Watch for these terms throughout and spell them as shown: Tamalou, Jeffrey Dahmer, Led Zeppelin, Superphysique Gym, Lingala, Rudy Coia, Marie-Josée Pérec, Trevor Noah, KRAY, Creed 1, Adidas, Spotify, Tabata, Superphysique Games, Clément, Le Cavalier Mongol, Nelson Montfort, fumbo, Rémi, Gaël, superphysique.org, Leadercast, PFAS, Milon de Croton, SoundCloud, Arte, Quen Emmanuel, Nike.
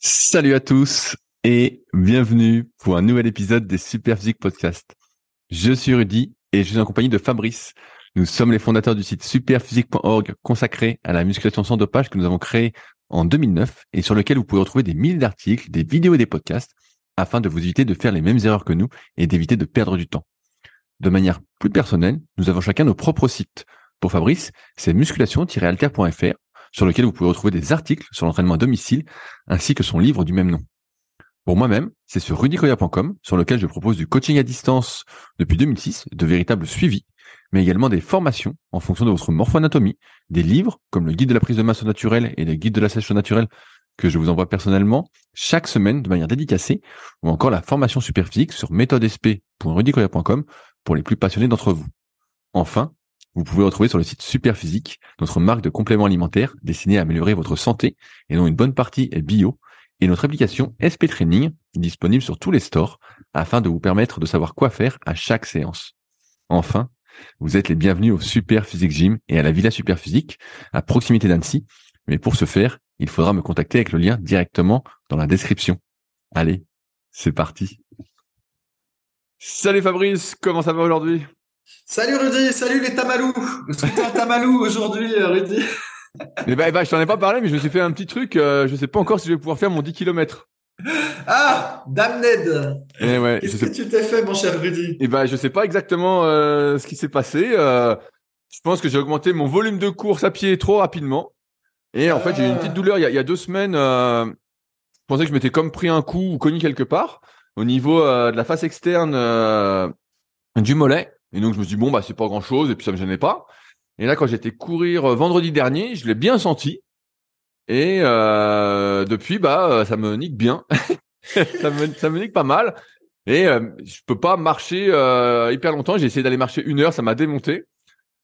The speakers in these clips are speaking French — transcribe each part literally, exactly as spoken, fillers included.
Salut à tous et bienvenue pour un nouvel épisode des Superphysique Podcast. Je suis Rudy et je suis en compagnie de Fabrice. Nous sommes les fondateurs du site superphysique point org consacré à la musculation sans dopage que nous avons créé en deux mille neuf et sur lequel vous pouvez retrouver des milliers d'articles, des vidéos et des podcasts afin de vous éviter de faire les mêmes erreurs que nous et d'éviter de perdre du temps. De manière plus personnelle, nous avons chacun nos propres sites. Pour Fabrice, c'est musculation tiret alter point f r sur lequel vous pouvez retrouver des articles sur l'entraînement à domicile, ainsi que son livre du même nom. Pour moi-même, c'est sur rudy coia point com, sur lequel je propose du coaching à distance depuis deux mille six, de véritables suivis, mais également des formations en fonction de votre morpho-anatomie, des livres comme le guide de la prise de masse naturelle et le guide de la sèche naturelle que je vous envoie personnellement chaque semaine de manière dédicacée, ou encore la formation superphysique sur méthode s p point rudy coia point com pour les plus passionnés d'entre vous. Enfin, vous pouvez retrouver sur le site Superphysique, notre marque de compléments alimentaires destinée à améliorer votre santé et dont une bonne partie est bio, et notre application S P Training disponible sur tous les stores afin de vous permettre de savoir quoi faire à chaque séance. Enfin, vous êtes les bienvenus au Superphysique Gym et à la Villa Superphysique à proximité d'Annecy, mais pour ce faire, il faudra me contacter avec le lien directement dans la description. Allez, c'est parti. Salut Fabrice, comment ça va aujourd'hui ? Salut Rudy, salut les Tamalou. C'était un Tamalou aujourd'hui, Rudy. Eh ben, eh ben, je t'en ai pas parlé, mais je me suis fait un petit truc. Euh, je sais pas encore si je vais pouvoir faire mon dix kilomètres. Ah, damned. Eh ouais, Qu'est-ce que sais... tu t'es fait, mon cher Rudy? Eh ben, je sais pas exactement euh, ce qui s'est passé. Euh, je pense que j'ai augmenté mon volume de course à pied trop rapidement. Et en ah. fait, j'ai eu une petite douleur il y a, il y a deux semaines. Euh, je pensais que je m'étais comme pris un coup ou cogné quelque part au niveau euh, de la face externe euh, du mollet. Et donc, je me suis dit, bon, bah, c'est pas grand chose, et puis ça me gênait pas. Et là, quand j'étais courir euh, vendredi dernier, je l'ai bien senti. Et, euh, depuis, bah, euh, ça me nique bien. ça me, ça me nique pas mal. Et, euh, je peux pas marcher, euh, hyper longtemps. J'ai essayé d'aller marcher une heure, ça m'a démonté.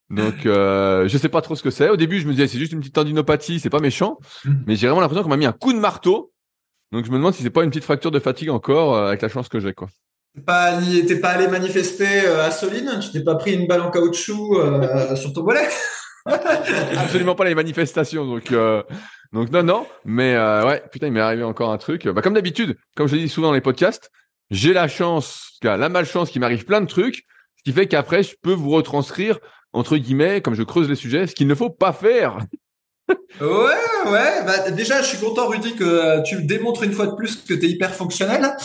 Donc, euh, je sais pas trop ce que c'est. Au début, je me disais, c'est juste une petite tendinopathie, c'est pas méchant. Mais j'ai vraiment l'impression qu'on m'a mis un coup de marteau. Donc, je me demande si c'est pas une petite fracture de fatigue encore, euh, avec la chance que j'ai, quoi. Pas, t'es pas allé manifester à Soline? Tu t'es pas pris une balle en caoutchouc euh, sur ton volet? Absolument pas les manifestations, donc euh, donc non non. Mais euh, ouais, putain, il m'est arrivé encore un truc. Bah comme d'habitude, comme je le dis souvent dans les podcasts, j'ai la chance, la malchance, qu'il m'arrive plein de trucs, ce qui fait qu'après je peux vous retranscrire entre guillemets, comme je creuse les sujets, ce qu'il ne faut pas faire. Ouais, ouais. Bah, déjà, je suis content, Rudy, que tu démontres une fois de plus que t'es hyper fonctionnel.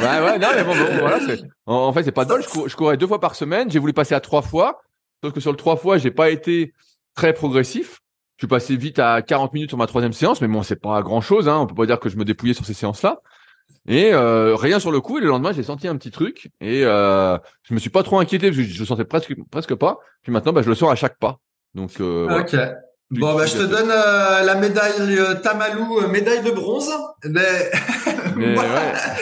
Bah ouais, non, mais bon, bon voilà. C'est... En fait, c'est pas dole. Je, cours, je courais deux fois par semaine. J'ai voulu passer à trois fois. Sauf que sur le trois fois, j'ai pas été très progressif. Je suis passé vite à quarante minutes sur ma troisième séance, mais bon, c'est pas grand chose, hein. On peut pas dire que je me dépouillais sur ces séances-là. Et euh, rien sur le coup. Et le lendemain, j'ai senti un petit truc. Et euh, je me suis pas trop inquiété parce que je le sentais presque, presque pas. Puis maintenant, bah, je le sens à chaque pas. Donc, euh, voilà. Ok. Bon, bah, je te donne euh, la médaille euh, Tamalou, euh, médaille de bronze. Mais, mais ouais,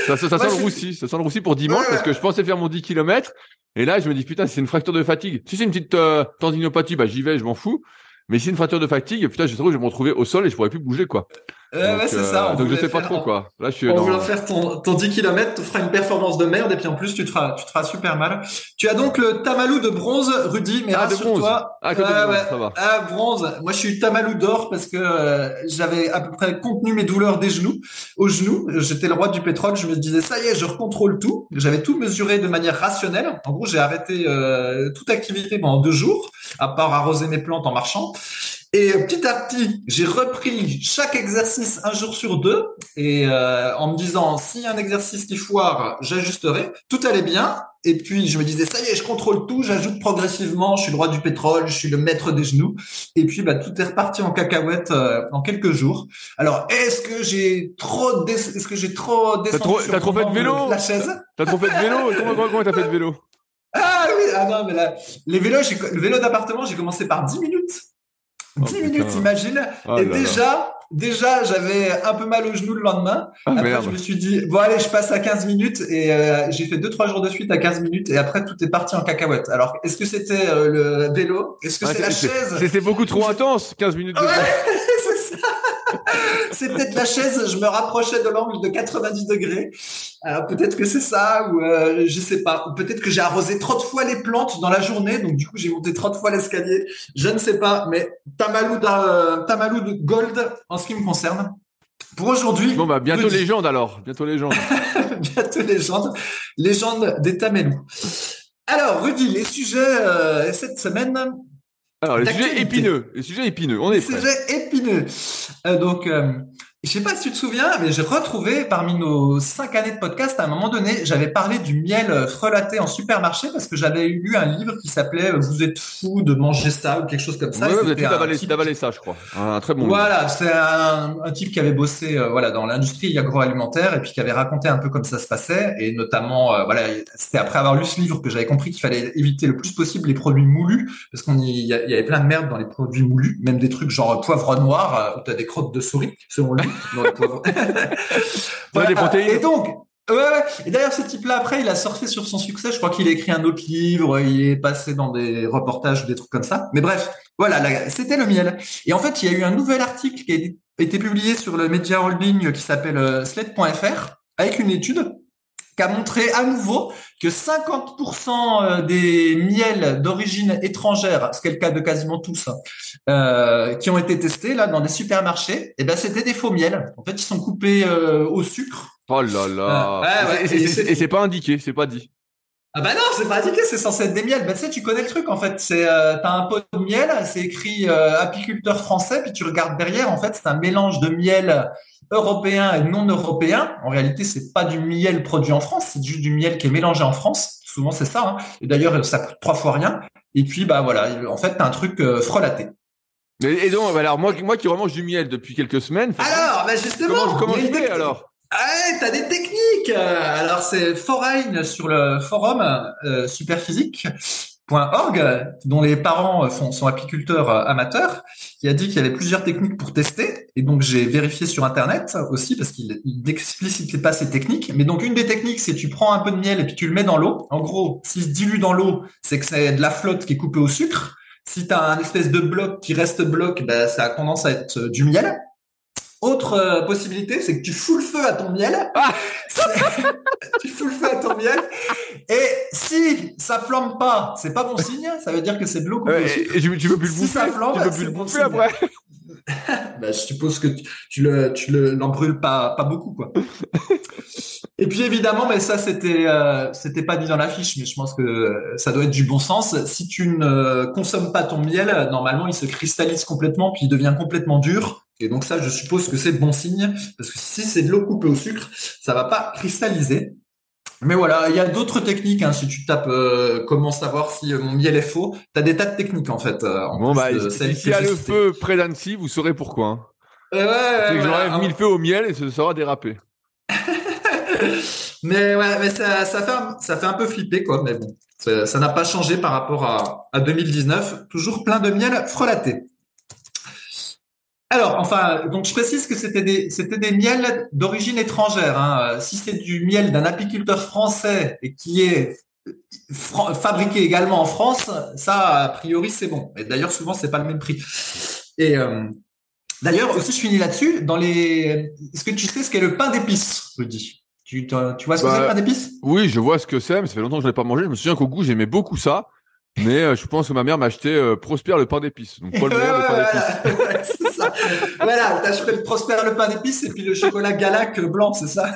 ça, ça, ça sent le roussi. Ça sent le roussi pour dimanche, ouais, ouais. Parce que je pensais faire mon dix kilomètres. Et là, je me dis, putain, c'est une fracture de fatigue. Si c'est une petite euh, tendinopathie, bah, j'y vais, je m'en fous. Mais si c'est une fracture de fatigue, putain, je trouve que je vais me retrouver au sol et je pourrais plus bouger, quoi. Euh, donc, ouais, c'est euh, ça. Donc, je sais pas trop, un... quoi. Là, je suis On dans... voulait faire ton, ton dix kilomètres, tu feras une performance de merde et puis en plus, tu te feras, tu te feras super mal. Tu as donc le Tamalou de bronze, Rudy, mais ah, rassure-toi. Ah, euh, ouais, ça va. Ah, bronze. Moi, je suis Tamalou d'or parce que euh, j'avais à peu près contenu mes douleurs des genoux. Au genou, j'étais le roi du pétrole. Je me disais, ça y est, je recontrôle tout. J'avais tout mesuré de manière rationnelle. En gros, j'ai arrêté euh, toute activité pendant deux jours, à part arroser mes plantes en marchant. Et petit à petit, j'ai repris chaque exercice un jour sur deux et euh, en me disant, s'il y a un exercice qui foire, j'ajusterai. Tout allait bien. Et puis, je me disais, ça y est, je contrôle tout, j'ajoute progressivement, je suis le roi du pétrole, je suis le maître des genoux. Et puis, bah, tout est reparti en cacahuète euh, en quelques jours. Alors, est-ce que j'ai trop, dé- est-ce que j'ai trop descendu t'as trop, sur t'as trop fait de vélo la chaise? T'as trop fait de vélo? Comment, comment t'as fait de vélo? Ah oui, ah non, mais là, les vélos, j'ai, le vélo d'appartement, j'ai commencé par dix minutes. dix minutes, imagine. Oh et là déjà, là. déjà, j'avais un peu mal au genou le lendemain. Ah, après, merde. Je me suis dit, bon, allez, je passe à quinze minutes. Et euh, j'ai fait deux trois jours de suite à quinze minutes. Et après, tout est parti en cacahuète. Alors, est-ce que c'était euh, le vélo? Est-ce que ah, c'est, c'est la c'est, chaise? C'était beaucoup trop intense, quinze minutes de ouais, c'est ça. C'était de la chaise. Je me rapprochais de l'angle de quatre-vingt-dix degrés. Alors, peut-être que c'est ça, ou euh, je sais pas. Ou peut-être que j'ai arrosé trente fois les plantes dans la journée, donc du coup, j'ai monté trente fois l'escalier. Je ne sais pas, mais Tamalou, euh, Tamalou de Gold, en ce qui me concerne. Pour aujourd'hui. Bon, bah, bientôt Rudy. Légende alors. Bientôt légende. bientôt légende. Légende des Tamalou. Alors, Rudy, les sujets euh, cette semaine. Alors, les sujets épineux. Les sujets épineux. On est prêt. Les sujets épineux. Euh, donc, euh, je sais pas si tu te souviens, mais j'ai retrouvé parmi nos cinq années de podcast, à un moment donné, j'avais parlé du miel frelaté en supermarché parce que j'avais lu un livre qui s'appelait « Vous êtes fous de manger ça » ou quelque chose comme ça. Oui, vous êtes fous d'avaler type... ça, je crois. Un très bon voilà, livre. Voilà, c'est un, un type qui avait bossé euh, voilà, dans l'industrie agroalimentaire et puis qui avait raconté un peu comme ça se passait. Et notamment, euh, voilà, c'était après avoir lu ce livre que j'avais compris qu'il fallait éviter le plus possible les produits moulus parce qu'il y, y avait plein de merde dans les produits moulus, même des trucs genre poivre noir euh, où tu as des crottes de souris, selon lui. Non, voilà. Les protéines. Et donc, ouais, ouais. Et d'ailleurs, ce type-là, après, il a surfé sur son succès. Je crois qu'il a écrit un autre livre. Il est passé dans des reportages ou des trucs comme ça. Mais bref, voilà, là, c'était le miel. Et en fait, il y a eu un nouvel article qui a été publié sur le Media Holding qui s'appelle slate point f r avec une étude qui a montré à nouveau que cinquante pour cent des miels d'origine étrangère, ce qui est le cas de quasiment tous, euh, qui ont été testés là dans des supermarchés, et ben c'était des faux miels. En fait, ils sont coupés euh, au sucre. Oh là là. Euh, ouais, ouais, et, c'est, et, c'est, et c'est pas indiqué, c'est pas dit. Ah bah non, c'est pas indiqué, c'est censé être des miels. Ben tu sais, tu connais le truc en fait. C'est euh, t'as un pot de miel, c'est écrit euh, apiculteur français, puis tu regardes derrière, en fait, c'est un mélange de miel européen et non européen. En réalité, c'est pas du miel produit en France, c'est juste du miel qui est mélangé en France. Souvent, c'est ça. Hein. Et d'ailleurs, ça coûte trois fois rien. Et puis, bah voilà, en fait, t'as un truc euh, frelaté. Et, et donc, alors moi, moi qui remange du miel depuis quelques semaines. Alors, bah justement, comment, comment je fais alors? Ouais, t'as des techniques. Alors, c'est Foreign sur le forum euh, superphysique point org, dont les parents font, sont apiculteurs amateurs, qui a dit qu'il y avait plusieurs techniques pour tester. Et donc, j'ai vérifié sur Internet aussi, parce qu'il n'explicitait pas ces techniques. Mais donc, une des techniques, c'est tu prends un peu de miel et puis tu le mets dans l'eau. En gros, s'il se dilue dans l'eau, c'est que c'est de la flotte qui est coupée au sucre. Si tu as un espèce de bloc qui reste bloc, ben, ça a tendance à être du miel. Autre euh, possibilité, c'est que tu fous le feu à ton miel. Ah tu fous le feu à ton miel. Et si ça flambe pas, c'est pas bon signe. Ça veut dire que c'est de l'eau coupée. Ouais, au sucre. Et tu, tu veux plus le bouffer. Si ça flambe, tu veux plus le bouffer après. Bah, je suppose que tu, tu le, tu le, l'embrûles pas, pas beaucoup, quoi. Et puis évidemment, mais ça c'était, euh, c'était pas dit dans la fiche, mais je pense que ça doit être du bon sens. Si tu ne consommes pas ton miel, normalement il se cristallise complètement, puis il devient complètement dur. Et donc ça, je suppose que c'est bon signe, parce que si c'est de l'eau coupée au sucre, ça va pas cristalliser. Mais voilà, il y a d'autres techniques. Hein. Si tu tapes euh, « Comment savoir si mon miel est faux », tu as des tas de techniques en fait. Euh, en bon bah, s'il y a le feu près d'Annecy, vous saurez pourquoi. Hein. Ouais, ouais, c'est que j'aurais ouais, mis hein. le feu au miel et ça sera dérapé. mais ouais, mais ça, ça, fait un, ça fait un peu flipper quoi. Mais bon, ça, ça n'a pas changé par rapport à, à deux mille dix-neuf. Toujours plein de miel frelaté. Alors, enfin, donc je précise que c'était des, c'était des miels d'origine étrangère. Hein. Si c'est du miel d'un apiculteur français et qui est fra- fabriqué également en France, ça, a priori, c'est bon. Et d'ailleurs, souvent, c'est pas le même prix. Et euh, d'ailleurs, aussi, je finis là-dessus. Dans les, est-ce que tu sais ce qu'est le pain d'épices, Rudy ? Tu, tu vois ce que bah, c'est le pain d'épices ? Oui, je vois ce que c'est, mais ça fait longtemps que je l'ai pas mangé. Je me souviens qu'au goût, j'aimais beaucoup ça. Mais euh, je pense que ma mère m'a acheté euh, Prosper le pain d'épices. Donc Paul Meyer le pain d'épices. Voilà, c'est ça. Voilà, t'as acheté le Prosper le pain d'épices et puis le chocolat Galac blanc, c'est ça.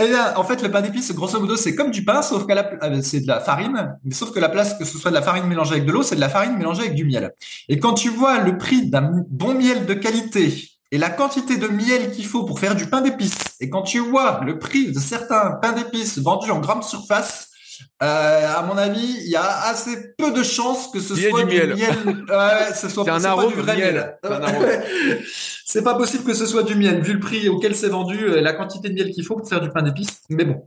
Eh bien, en fait, le pain d'épices, grosso modo, c'est comme du pain, sauf qu'à la, euh, c'est de la farine, mais sauf que la place que ce soit de la farine mélangée avec de l'eau, c'est de la farine mélangée avec du miel. Et quand tu vois le prix d'un bon miel de qualité et la quantité de miel qu'il faut pour faire du pain d'épices, et quand tu vois le prix de certains pains d'épices vendus en grande surface, Euh, à mon avis, il y a assez peu de chances que ce il soit du miel. miel. Euh, ce soit c'est un arôme de miel. miel. C'est, un arôme. C'est pas possible que ce soit du miel, vu le prix auquel c'est vendu et la quantité de miel qu'il faut pour faire du pain d'épices. Mais bon.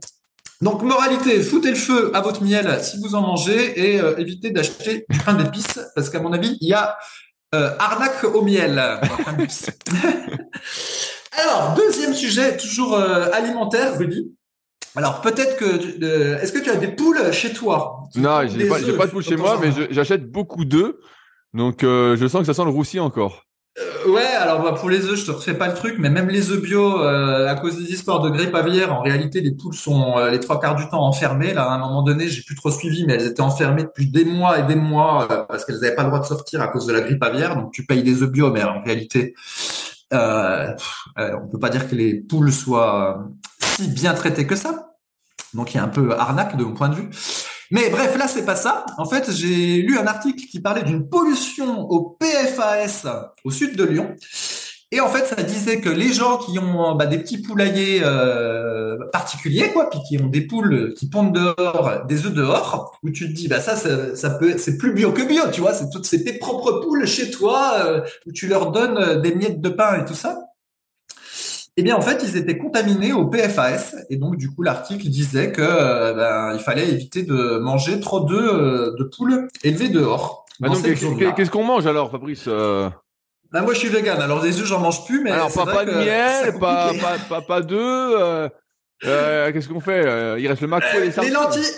Donc, moralité, foutez le feu à votre miel si vous en mangez et euh, évitez d'acheter du pain d'épices parce qu'à mon avis, il y a euh, arnaque au miel. Alors, deuxième sujet, toujours euh, alimentaire, Rudy. Alors peut-être que euh, est-ce que tu as des poules chez toi ? Non, j'ai pas, j'ai pas de poules chez moi, mais je, j'achète beaucoup d'œufs, donc euh, je sens que ça sent le roussi encore. Euh, ouais, alors bah, pour les œufs, je te refais pas le truc, mais même les œufs bio, euh, à cause des histoires de grippe aviaire, en réalité les poules sont euh, les trois quarts du temps enfermées. Là, à un moment donné, j'ai plus trop suivi, mais elles étaient enfermées depuis des mois et des mois euh, parce qu'elles n'avaient pas le droit de sortir à cause de la grippe aviaire. Donc tu payes des œufs bio, mais alors, en réalité Euh, euh, on peut pas dire que les poules soient euh, si bien traitées que ça. Donc, il y a un peu arnaque de mon point de vue. Mais bref, là, c'est pas ça. En fait, j'ai lu un article qui parlait d'une pollution au P F A S au sud de Lyon. Et en fait, ça disait que les gens qui ont bah, des petits poulaillers euh, particuliers, quoi, puis qui ont des poules qui pondent dehors, des œufs dehors, où tu te dis, bah ça, ça, ça peut, c'est plus bio que bio, tu vois, c'est toutes c'est tes propres poules chez toi, euh, où tu leur donnes des miettes de pain et tout ça. Eh bien, en fait, ils étaient contaminés au P F A S, et donc du coup, l'article disait que euh, ben, il fallait éviter de manger trop d'œufs euh, de poules élevées dehors. Bah donc, qu'est-ce, qu'est-ce qu'on mange alors, Fabrice euh... Ben moi je suis vegan, alors des œufs j'en mange plus, mais alors pas, pas de miel, pas pas pas pas d'œufs. Euh, euh, qu'est-ce qu'on fait? Il reste le maquereau euh, et les sardises. Les lentilles,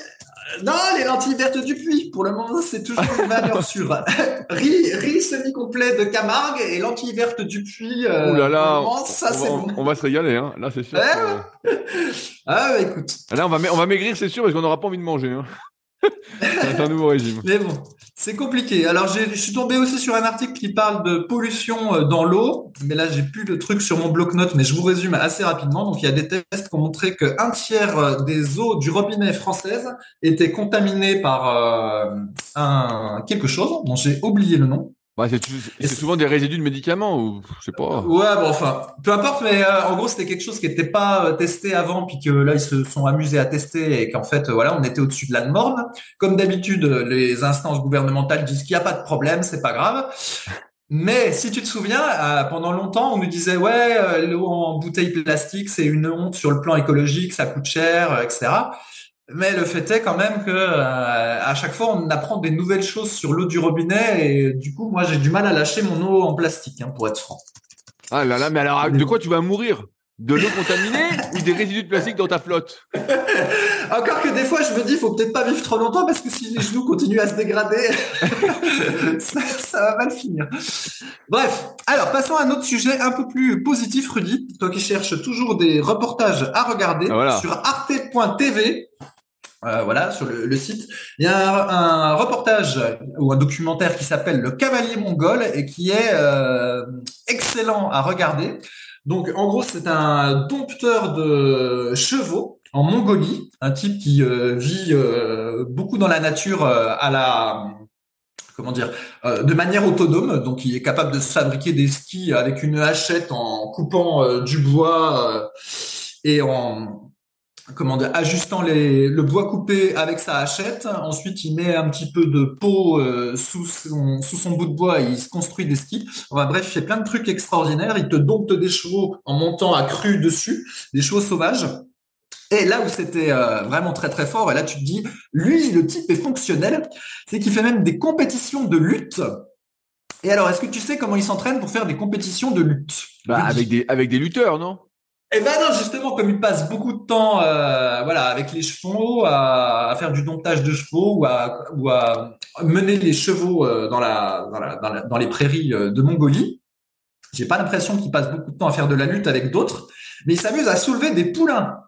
non, les lentilles vertes du puits. Pour le moment c'est toujours une valeur sûre. riz riz semi-complet de Camargue et lentilles vertes du puits. Euh, Ouh là là, on, on, ça, on, c'est bon. on va se régaler, hein. Là c'est sûr. Eh que... Ah bah, écoute. Là on va ma- on va maigrir c'est sûr, parce qu'on n'aura pas envie de manger. Hein. C'est un nouveau régime. Mais bon, c'est compliqué. Alors, j'ai, je suis tombé aussi sur un article qui parle de pollution dans l'eau. Mais là, j'ai plus le truc sur mon bloc-notes, mais je vous résume assez rapidement. Donc, il y a des tests qui ont montré qu'un tiers des eaux du robinet françaises étaient contaminées par euh, un quelque chose dont j'ai oublié le nom. Ouais, c'est, c'est, c'est souvent des résidus de médicaments ou je sais pas. Ouais, bon, enfin, peu importe, mais euh, en gros, c'était quelque chose qui n'était pas euh, testé avant, puis que là, ils se sont amusés à tester et qu'en fait, euh, voilà, on était au-dessus de la norme. Comme d'habitude, les instances gouvernementales disent qu'il n'y a pas de problème, c'est pas grave. Mais si tu te souviens, euh, pendant longtemps, on nous disait, ouais, euh, l'eau en bouteille plastique, c'est une honte sur le plan écologique, ça coûte cher, euh, et cetera. Mais le fait est quand même que euh, à chaque fois on apprend des nouvelles choses sur l'eau du robinet et du coup moi j'ai du mal à lâcher mon eau en plastique, hein, pour être franc. Ah là là, mais alors de quoi tu vas mourir? De l'eau contaminée ou des résidus de plastique dans ta flotte? Encore que des fois je me dis faut peut-être pas vivre trop longtemps parce que si les genoux continuent à se dégrader ça, ça va mal finir. Bref, alors passons à un autre sujet un peu plus positif, Rudy, toi qui cherches toujours des reportages à regarder, ah, voilà. Sur arte point t v. Euh, voilà, sur le, le site, il y a un, un reportage ou un documentaire qui s'appelle Le Cavalier Mongol et qui est euh, excellent à regarder. Donc, en gros, c'est un dompteur de chevaux en Mongolie, un type qui euh, vit euh, beaucoup dans la nature euh, à la... comment dire, euh, de manière autonome. Donc, il est capable de se fabriquer des skis avec une hachette en coupant euh, du bois euh, et en... comment dire, ajustant les, le bois coupé avec sa hachette. Ensuite, il met un petit peu de peau euh, sous, son, sous son bout de bois et il se construit des skis. Enfin, bref, il fait plein de trucs extraordinaires. Il te dompte des chevaux en montant à cru dessus, des chevaux sauvages. Et là où c'était euh, vraiment très très fort, et là tu te dis, lui, le type est fonctionnel, c'est qu'il fait même des compétitions de lutte. Et alors, est-ce que tu sais comment il s'entraîne pour faire des compétitions de lutte? Bah, avec des, avec des lutteurs, non? Eh ben non, justement, comme il passe beaucoup de temps, euh, voilà, avec les chevaux, à, à faire du domptage de chevaux ou à, ou à mener les chevaux euh, dans, la, dans, la, dans la, dans les prairies euh, de Mongolie. J'ai pas l'impression qu'il passe beaucoup de temps à faire de la lutte avec d'autres, mais il s'amuse à soulever des poulains.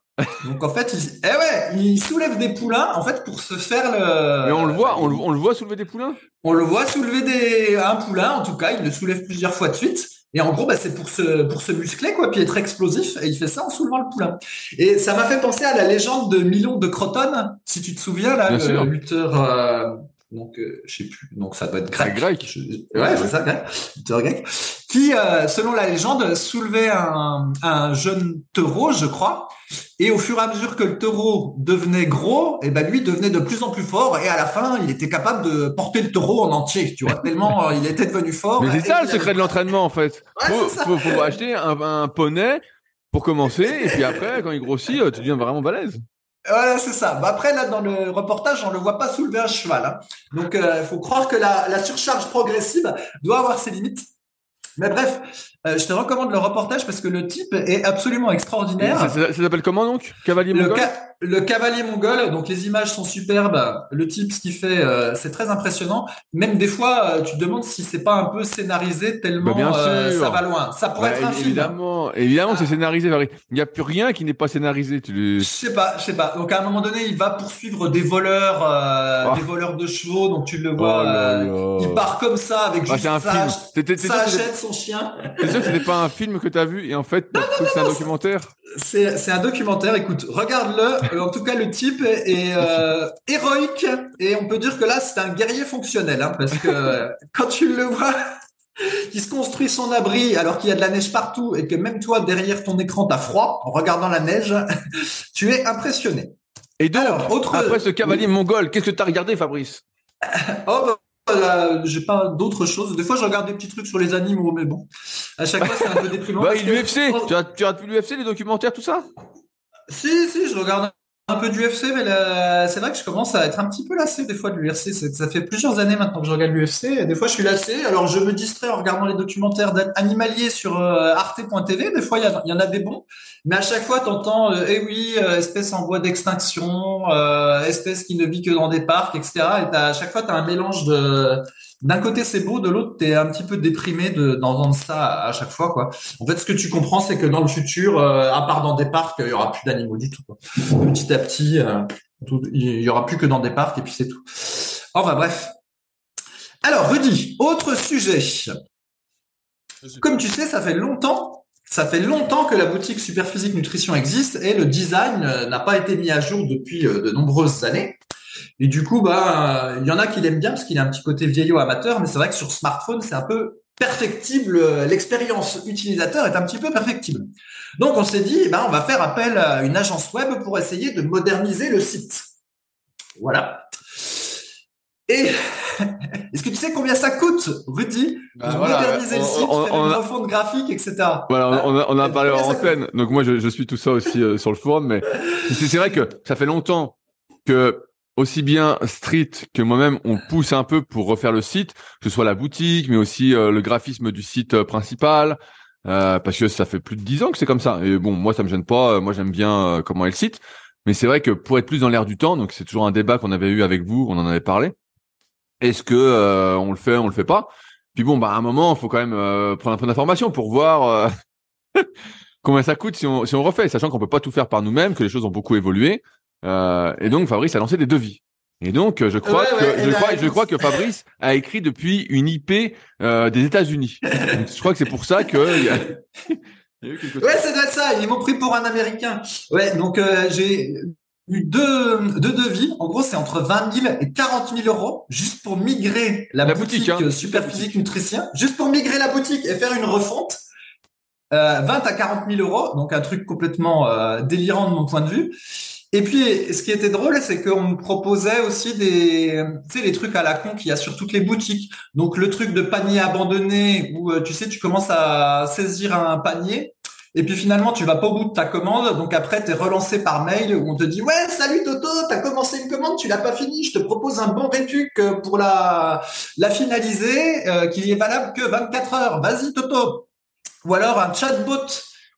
Donc en fait, il, eh ouais, il soulève des poulains en fait pour se faire le. Mais on le voit, on le, on le voit soulever des poulains. On le voit soulever des un poulain, en tout cas, il le soulève plusieurs fois de suite. Et en gros, bah, c'est pour se, pour se muscler, quoi, puis être explosif. Et il fait ça en soulevant le poulain. Et ça m'a fait penser à la légende de Milon de Croton, si tu te souviens, là, le lutteur, euh, donc, euh, je sais plus, donc ça doit être grec. grec. Je, ouais, ouais, c'est ça, grec. Lutteur grec. Qui, euh, selon la légende, soulevait un, un jeune taureau, je crois. Et au fur et à mesure que le taureau devenait gros, et ben lui devenait de plus en plus fort. Et à la fin, il était capable de porter le taureau en entier. Tu vois, tellement euh, il était devenu fort. Mais c'est ça le secret avait... de l'entraînement, en fait. Ouais, faut, c'est ça. Faut, faut acheter un, un poney pour commencer, et puis après, quand il grossit, tu deviens vraiment balèze. Voilà, c'est ça. Bah après, là, dans le reportage, on le voit pas soulever un cheval. Hein. Donc, euh, faut croire que la, la surcharge progressive doit avoir ses limites. Mais bref, euh, je te recommande le reportage parce que le type est absolument extraordinaire. Ça, ça, ça s'appelle comment donc? Cavalier Mongol. Ca- Le Cavalier Mongol, donc les images sont superbes, le type, ce qu'il fait, euh, c'est très impressionnant. Même des fois, euh, tu te demandes si c'est pas un peu scénarisé tellement bah euh, ça va loin. Ça pourrait bah, être un film. Évidemment, évidemment ah. c'est scénarisé. Il n'y a plus rien qui n'est pas scénarisé. Tu le... Je sais pas, je sais pas. Donc à un moment donné, il va poursuivre des voleurs, euh, oh. des voleurs de chevaux. Donc tu le vois, oh là là. Euh, il part comme ça avec juste ah, ça, t'es, ça achète son chien. C'est sûr que c'était pas un film que t'as vu et en fait, non, non, c'est non, un documentaire. C'est, c'est un documentaire. Écoute, regarde-le. En tout cas, le type est, est euh, héroïque et on peut dire que là, c'est un guerrier fonctionnel hein, parce que quand tu le vois, il se construit son abri alors qu'il y a de la neige partout et que même toi, derrière ton écran, t'as froid en regardant la neige, tu es impressionné. Et donc, alors, autre... après ce cavalier oui. mongol, qu'est-ce que t'as regardé, Fabrice? Oh, bah... Euh, j'ai pas d'autres choses. Des fois, je regarde des petits trucs sur les animaux, mais bon, à chaque fois, c'est un peu déprimant. Bah, l'U F C, que... tu as, tu as vu l'U F C, les documentaires, tout ça? Si, si, je regarde un peu d'U F C, mais là, c'est vrai que je commence à être un petit peu lassé des fois de l'U F C. Ça fait plusieurs années maintenant que je regarde l'U F C. Et des fois, je suis lassé. Alors, je me distrais en regardant les documentaires animaliers sur euh, arte point t v. Des fois, il y, y en a des bons. Mais à chaque fois, t'entends euh, « Eh oui, euh, espèce en voie d'extinction, euh, espèce qui ne vit que dans des parcs, et cetera » Et à chaque fois, t'as un mélange de… D'un côté, c'est beau, de l'autre, t'es un petit peu déprimé de, d'entendre ça à chaque fois, quoi. En fait, ce que tu comprends, c'est que dans le futur, euh, à part dans des parcs, il y aura plus d'animaux du tout, quoi. Petit à petit, euh, tout, il y aura plus que dans des parcs et puis c'est tout. Enfin, bref. Alors, Rudy, autre sujet. Comme tu sais, ça fait longtemps, ça fait longtemps que la boutique Superphysique Nutrition existe et le design n'a pas été mis à jour depuis de nombreuses années. Et du coup, bah, il euh, y en a qui l'aiment bien parce qu'il a un petit côté vieillot amateur, mais c'est vrai que sur smartphone, c'est un peu perfectible. Euh, l'expérience utilisateur est un petit peu perfectible. Donc, on s'est dit, bah, on va faire appel à une agence web pour essayer de moderniser le site. Voilà. Et est-ce que tu sais combien ça coûte, Rudy, bah, de voilà, moderniser on, le site, on, faire on, une refonte graphique, et cetera. Voilà, on, on a, on a parlé en antenne. Donc, moi, je, je suis tout ça aussi euh, sur le forum, mais c'est, c'est vrai que ça fait longtemps que... Aussi bien Street que moi-même, on pousse un peu pour refaire le site, que ce soit la boutique, mais aussi euh, le graphisme du site euh, principal, euh, parce que ça fait plus de dix ans que c'est comme ça. Et bon, moi, ça me gêne pas, euh, moi, j'aime bien euh, comment est le site, mais c'est vrai que pour être plus dans l'air du temps, donc c'est toujours un débat qu'on avait eu avec vous, on en avait parlé, est-ce que euh, on le fait, on le fait pas? Puis bon, bah à un moment, il faut quand même euh, prendre un peu d'informations pour voir euh, combien ça coûte si on, si on refait, sachant qu'on peut pas tout faire par nous-mêmes, que les choses ont beaucoup évolué. Euh, et donc Fabrice a lancé des devis. Et donc je crois ouais, que ouais, je crois réponse. je crois que Fabrice a écrit depuis une I P euh, des États-Unis. Donc, je crois que c'est pour ça que il y a... il y a eu quelque chose. Ouais, ça doit être ça, ils m'ont pris pour un Américain. Ouais, donc euh, j'ai eu deux deux devis. En gros, c'est entre vingt mille et quarante mille euros juste pour migrer la, la boutique, boutique hein. Superphysique Nutrition, juste pour migrer la boutique et faire une refonte. Euh, vingt à quarante mille euros, donc un truc complètement euh, délirant de mon point de vue. Et puis, ce qui était drôle, c'est qu'on me proposait aussi des, tu sais, les trucs à la con qu'il y a sur toutes les boutiques. Donc, le truc de panier abandonné où, tu sais, tu commences à saisir un panier et puis finalement, tu vas pas au bout de ta commande. Donc, après, t'es relancé par mail où on te dit « Ouais, salut Toto, t'as commencé une commande, tu l'as pas finie. Je te propose un bon réduc pour la, la finaliser euh, qui est valable que vingt-quatre heures. Vas-y Toto !» Ou alors un chatbot.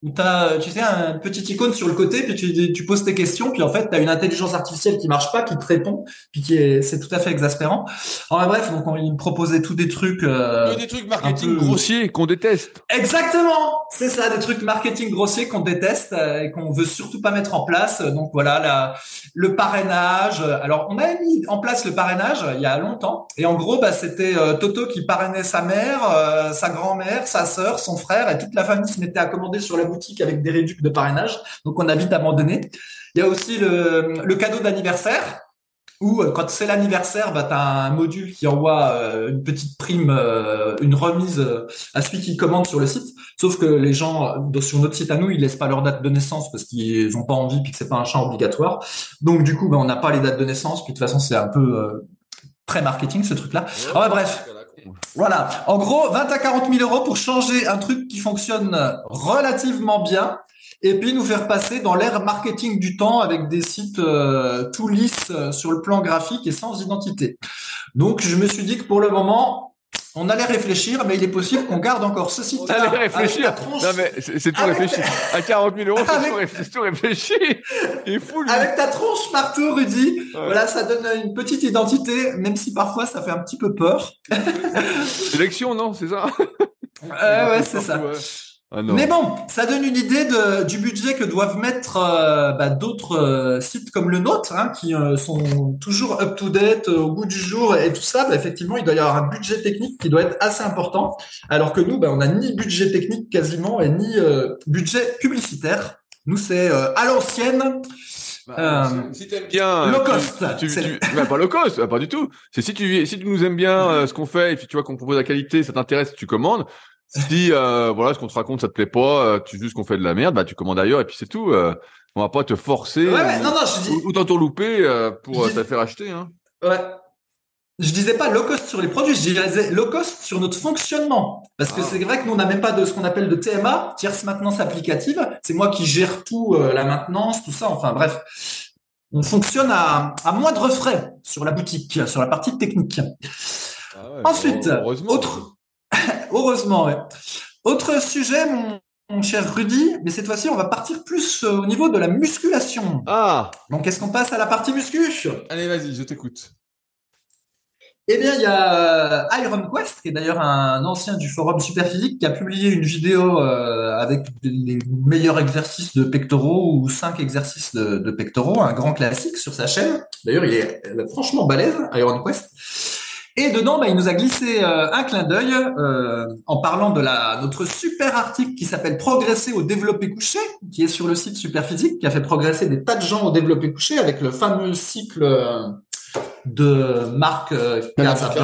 Où t'as, tu sais, une petite icône sur le côté, puis tu, tu poses tes questions, puis en fait, t'as une intelligence artificielle qui marche pas, qui te répond, puis qui est, c'est tout à fait exaspérant. Alors, bref, donc, on, ils me proposaient tous des trucs, euh, des trucs marketing peu... grossiers qu'on déteste. Exactement! C'est ça, des trucs marketing grossiers qu'on déteste, euh, et qu'on veut surtout pas mettre en place. Donc, voilà, la, le parrainage. Alors, on a mis en place le parrainage il y a longtemps. Et en gros, bah, c'était, euh, Toto qui parrainait sa mère, euh, sa grand-mère, sa sœur, son frère, et toute la famille se mettait à commander sur la boutique avec des réductions de parrainage, donc on a vite abandonné. Il y a aussi le, le cadeau d'anniversaire, où quand c'est l'anniversaire, bah, tu as un module qui envoie euh, une petite prime, euh, une remise euh, à celui qui commande sur le site, sauf que les gens sur notre site à nous, ils laissent pas leur date de naissance parce qu'ils n'ont pas envie puis que c'est pas un champ obligatoire. Donc du coup, bah, on n'a pas les dates de naissance, puis de toute façon, c'est un peu euh, très marketing ce truc-là. Ouais, ah, bah, bref. Voilà. En gros, vingt à quarante mille euros pour changer un truc qui fonctionne relativement bien et puis nous faire passer dans l'ère marketing du temps avec des sites euh, tout lisses sur le plan graphique et sans identité. Donc, je me suis dit que pour le moment, On allait réfléchir, mais il est possible qu'on garde encore ce site. On allait réfléchir. Tronche, non, mais c'est, c'est tout avec... réfléchi. À quarante mille euros, c'est, avec... tout ré... c'est tout réfléchi. Il est fou, lui. Avec ta tronche partout, Rudy. Ouais. Voilà, ça donne une petite identité, même si parfois ça fait un petit peu peur. Sélection, non, c'est ça? Euh, ouais, c'est ça. Ouais. Ah, mais bon, ça donne une idée de, du budget que doivent mettre euh, bah, d'autres euh, sites comme le nôtre, hein, qui euh, sont toujours up-to-date, euh, au goût du jour et tout ça. Bah, effectivement, il doit y avoir un budget technique qui doit être assez important, alors que nous, bah, on n'a ni budget technique quasiment et ni euh, budget publicitaire. Nous, c'est euh, à l'ancienne. Bah, euh, si, si t'aimes bien low cost, tu, tu, tu, bah, pas low cost, bah, pas du tout. C'est si tu si tu nous aimes bien euh, ce qu'on fait et puis tu vois qu'on propose la qualité, ça t'intéresse, tu commandes. Si euh, voilà ce qu'on te raconte, ça te plaît pas, euh, tu juste qu'on fait de la merde, bah tu commandes ailleurs et puis c'est tout. Euh, on va pas te forcer ouais, ouais, ou, non, non, je dis... ou t'entourlouper euh, pour je... te faire acheter. Hein. Ouais. Je disais pas low cost sur les produits, je disais low cost sur notre fonctionnement. Parce que ah. c'est vrai que nous, on n'a même pas de ce qu'on appelle de T M A, tierce maintenance applicative. C'est moi qui gère tout, euh, la maintenance, tout ça. Enfin, bref. On fonctionne à, à moindre frais sur la boutique, sur la partie technique. Ah ouais, ensuite, heureusement, autre, heureusement, ouais. Autre sujet, mon, mon cher Rudy, mais cette fois-ci, on va partir plus au niveau de la musculation. Ah. Donc, est-ce qu'on passe à la partie muscu? Allez, vas-y, je t'écoute. Eh bien, il y a Iron Quest, qui est d'ailleurs un ancien du forum Superphysique, qui a publié une vidéo euh, avec les meilleurs exercices de pectoraux ou cinq exercices de, de pectoraux, un grand classique sur sa chaîne. D'ailleurs, il est franchement balèze, Iron Quest. Et dedans, bah, il nous a glissé euh, un clin d'œil euh, en parlant de la notre super article qui s'appelle « Progresser au développé couché », qui est sur le site Superphysique, qui a fait progresser des tas de gens au développé couché avec le fameux cycle… Euh, de Marc Caspi.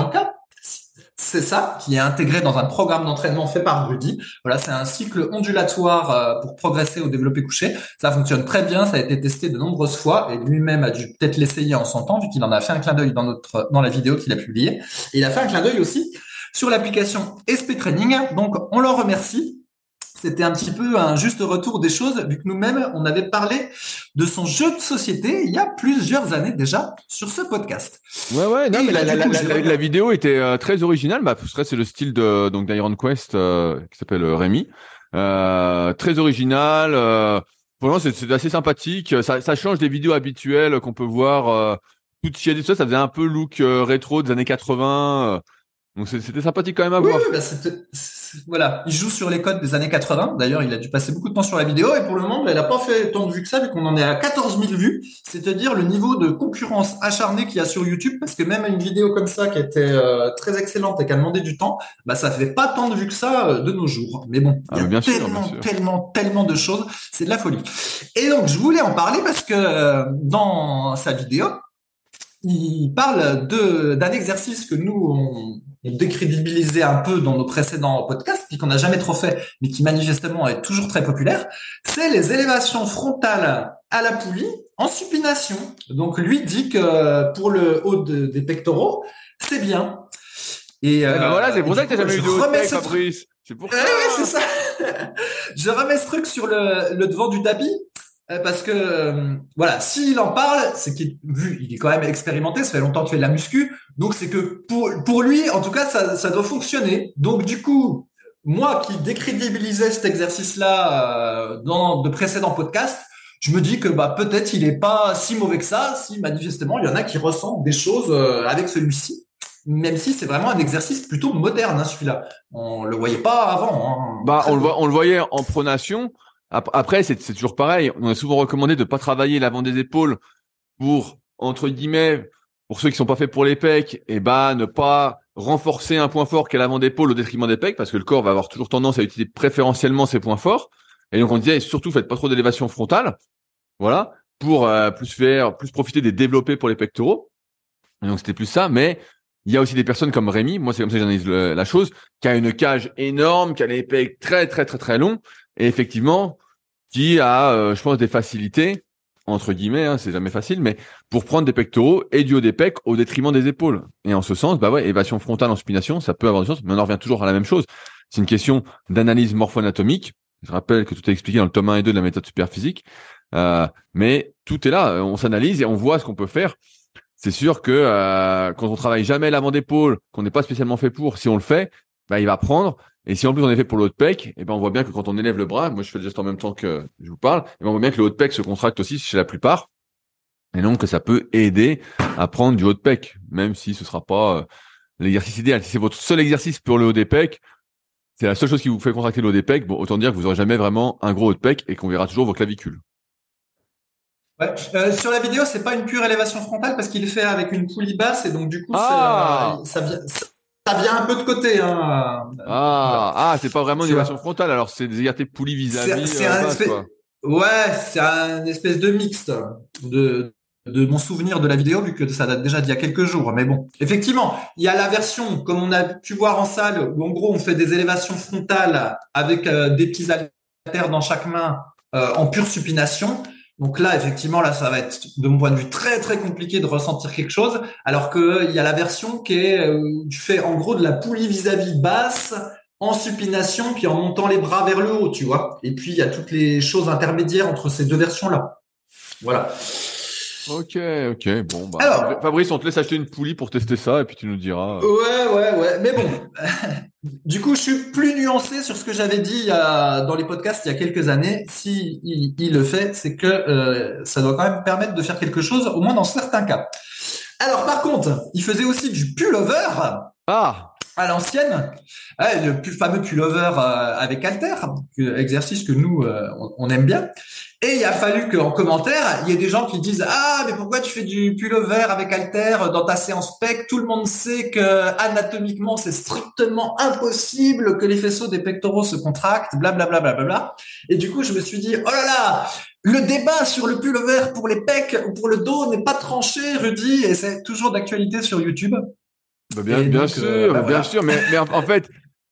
C'est ça, qui est intégré dans un programme d'entraînement fait par Rudy. Voilà, c'est un cycle ondulatoire pour progresser au développé couché. Ça fonctionne très bien, ça a été testé de nombreuses fois et lui-même a dû peut-être l'essayer en son temps vu qu'il en a fait un clin d'œil dans notre dans la vidéo qu'il a publiée. Et il a fait un clin d'œil aussi sur l'application S P Training. Donc on leur remercie. C'était un petit peu un juste retour des choses, vu que nous-mêmes, on avait parlé de son jeu de société il y a plusieurs années déjà sur ce podcast. Ouais, ouais, non, et mais là, la, la, coup, la, la, la vidéo était euh, très originale. Bah, c'est le style de, donc, d'Iron Quest, euh, qui s'appelle Rémi. Euh, très original. Euh, vraiment, c'est, c'est assez sympathique. Ça, ça change des vidéos habituelles qu'on peut voir. Euh, tout chiadé, tout ça, ça faisait un peu look euh, rétro des années quatre-vingts. Euh, Donc, c'était sympathique quand même à oui, voir. Oui, bah c'était, c'est, voilà. Il joue sur les codes des années quatre-vingts. D'ailleurs, il a dû passer beaucoup de temps sur la vidéo. Et pour le moment, bah, elle n'a pas fait tant de vues que ça, vu qu'on en est à quatorze mille vues. C'est-à-dire le niveau de concurrence acharnée qu'il y a sur YouTube. Parce que même une vidéo comme ça, qui était euh, très excellente et qui a demandé du temps, bah, ça fait pas tant de vues que ça euh, de nos jours. Mais bon, ah, il y a bien tellement, sûr, bien tellement, sûr. tellement de choses. C'est de la folie. Et donc, je voulais en parler parce que euh, dans sa vidéo, il parle de, d'un exercice que nous, on, et décrédibiliser un peu dans nos précédents podcasts, puis qu'on n'a jamais trop fait, mais qui manifestement est toujours très populaire, c'est les élévations frontales à la poulie en supination. Donc lui dit que pour le haut de, des pectoraux, c'est bien. Et euh, ben voilà, c'est pour ça que t'as jamais eu de haut avec Fabrice. C'est pour ça. Ouais, ouais, c'est ça. Je remets ce truc sur le, le devant du tapis. Parce que euh, voilà, s'il en parle, c'est qu'il vu il est quand même expérimenté, ça fait longtemps qu'il fait de la muscu, donc c'est que pour pour lui, en tout cas, ça ça doit fonctionner. Donc du coup, moi qui décrédibilisais cet exercice-là euh, dans de précédents podcasts, je me dis que bah peut-être il est pas si mauvais que ça, si manifestement il y en a qui ressentent des choses euh, avec celui-ci. Même si c'est vraiment un exercice plutôt moderne, hein, celui-là. On le voyait pas avant. Hein, bah on le voit, on le voyait en pronation. Après, c'est, c'est toujours pareil. On a souvent recommandé de pas travailler l'avant des épaules pour, entre guillemets, pour ceux qui sont pas faits pour les pecs, et bah, ne pas renforcer un point fort qu'est l'avant d'épaule au détriment des pecs, parce que le corps va avoir toujours tendance à utiliser préférentiellement ses points forts. Et donc, on disait, surtout, faites pas trop d'élévation frontale. Voilà. Pour, euh, plus faire, plus profiter des développés pour les pectoraux. Et donc, c'était plus ça. Mais, il y a aussi des personnes comme Rémi. Moi, c'est comme ça que j'analyse le, la chose, qui a une cage énorme, qui a les pecs très, très, très, très longs. Et effectivement, qui a, euh, je pense, des facilités, entre guillemets, hein, c'est jamais facile, mais pour prendre des pectoraux et du haut des pecs au détriment des épaules. Et en ce sens, bah ouais, élévation frontale en supination, ça peut avoir du sens, mais on en revient toujours à la même chose. C'est une question d'analyse morpho-anatomique. Je rappelle que tout est expliqué dans le tome un et deux de la méthode superphysique. Euh, mais tout est là, on s'analyse et on voit ce qu'on peut faire. c'est sûr que euh, quand on travaille jamais l'avant d'épaule, qu'on n'est pas spécialement fait pour, si on le fait, bah, il va prendre. Et si en plus on est fait pour le haut de pec, eh ben on voit bien que quand on élève le bras, moi je fais le geste en même temps que je vous parle, eh ben on voit bien que le haut de pec se contracte aussi chez la plupart. Et donc que ça peut aider à prendre du haut de pec, même si ce sera pas euh, l'exercice idéal. Si c'est votre seul exercice pour le haut des pecs, c'est la seule chose qui vous fait contracter le haut des pecs, bon, autant dire que vous n'aurez jamais vraiment un gros haut de pec et qu'on verra toujours vos clavicules. Ouais. Euh, sur la vidéo, c'est pas une pure élévation frontale parce qu'il fait avec une poulie basse et donc du coup, ah euh, ça, vient, ça, ça vient un peu de côté. Hein. Ah, voilà. Ah, c'est pas vraiment une élévation frontale. Alors, c'est des écartés poulie vis-à-vis. C'est, c'est euh, un espèce... quoi. Ouais, c'est un espèce de mixte de, de mon souvenir de la vidéo vu que ça date déjà d'il y a quelques jours. Mais bon, effectivement, il y a la version comme on a pu voir en salle où en gros on fait des élévations frontales avec euh, des petits haltères dans chaque main euh, en pure supination. Donc là, effectivement, là, ça va être, de mon point de vue, très, très compliqué de ressentir quelque chose, alors que il y a la version qui est, où tu fais, en gros, de la poulie vis-à-vis basse, en supination, puis en montant les bras vers le haut, tu vois. Et puis, il y a toutes les choses intermédiaires entre ces deux versions-là. Voilà. Ok, ok, bon, bah. Alors, Fabrice, on te laisse acheter une poulie pour tester ça, et puis tu nous diras. Ouais, ouais, ouais. Mais bon. Du coup, je suis plus nuancé sur ce que j'avais dit euh, dans les podcasts il y a quelques années. Si il, il le fait, c'est que euh, ça doit quand même permettre de faire quelque chose, au moins dans certains cas. Alors, par contre, il faisait aussi du pullover ah. à l'ancienne, euh, le plus fameux pullover euh, avec halter, exercice que nous, euh, on, on aime bien. Et il a fallu qu'en commentaire, il y ait des gens qui disent « Ah, mais pourquoi tu fais du pullover avec halter dans ta séance pec ? Tout le monde sait que anatomiquement, c'est strictement impossible que les faisceaux des pectoraux se contractent, blablabla. Bla, bla, bla, bla. » Et du coup, je me suis dit « Oh là là !» Le débat sur le pullover pour les pecs ou pour le dos n'est pas tranché, Rudy, et c'est toujours d'actualité sur YouTube. Bah bien, bien donc, sûr, euh, bah bien voilà. sûr, mais, mais en, en fait…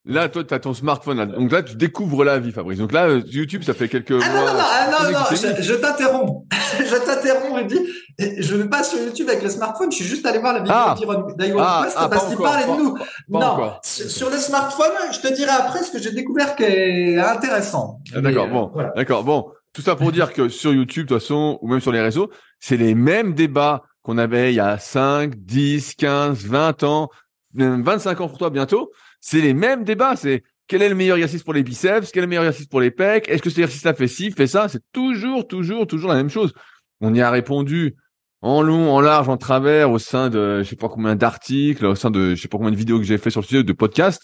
Là, toi, tu as ton smartphone. Là. Donc là, tu découvres la vie, Fabrice. Donc là, YouTube, ça fait quelques mois. Ah non, non, non, ah, non, non je, je t'interromps. je t'interromps, Rudy. Je ne vais pas sur YouTube avec le smartphone. Je suis juste allé voir la vidéo ah, d'Iron ah, Quest ah, parce qu'il parlait de nous. Pas, pas non, encore. Sur le smartphone, je te dirai après ce que j'ai découvert qui est intéressant. Ah, d'accord, Mais, bon, euh, voilà. d'accord, bon. Tout ça pour dire que sur YouTube, de toute façon, ou même sur les réseaux, c'est les mêmes débats qu'on avait il y a cinq, dix, quinze, vingt ans, même vingt-cinq ans pour toi bientôt. C'est les mêmes débats, c'est quel est le meilleur exercice pour les biceps, quel est le meilleur exercice pour les pecs, est-ce que cet exercice-là fait ci, fait ça, c'est toujours, toujours, toujours la même chose. On y a répondu en long, en large, en travers, au sein de je sais pas combien d'articles, au sein de je sais pas combien de vidéos que j'ai fait sur le sujet, de podcasts.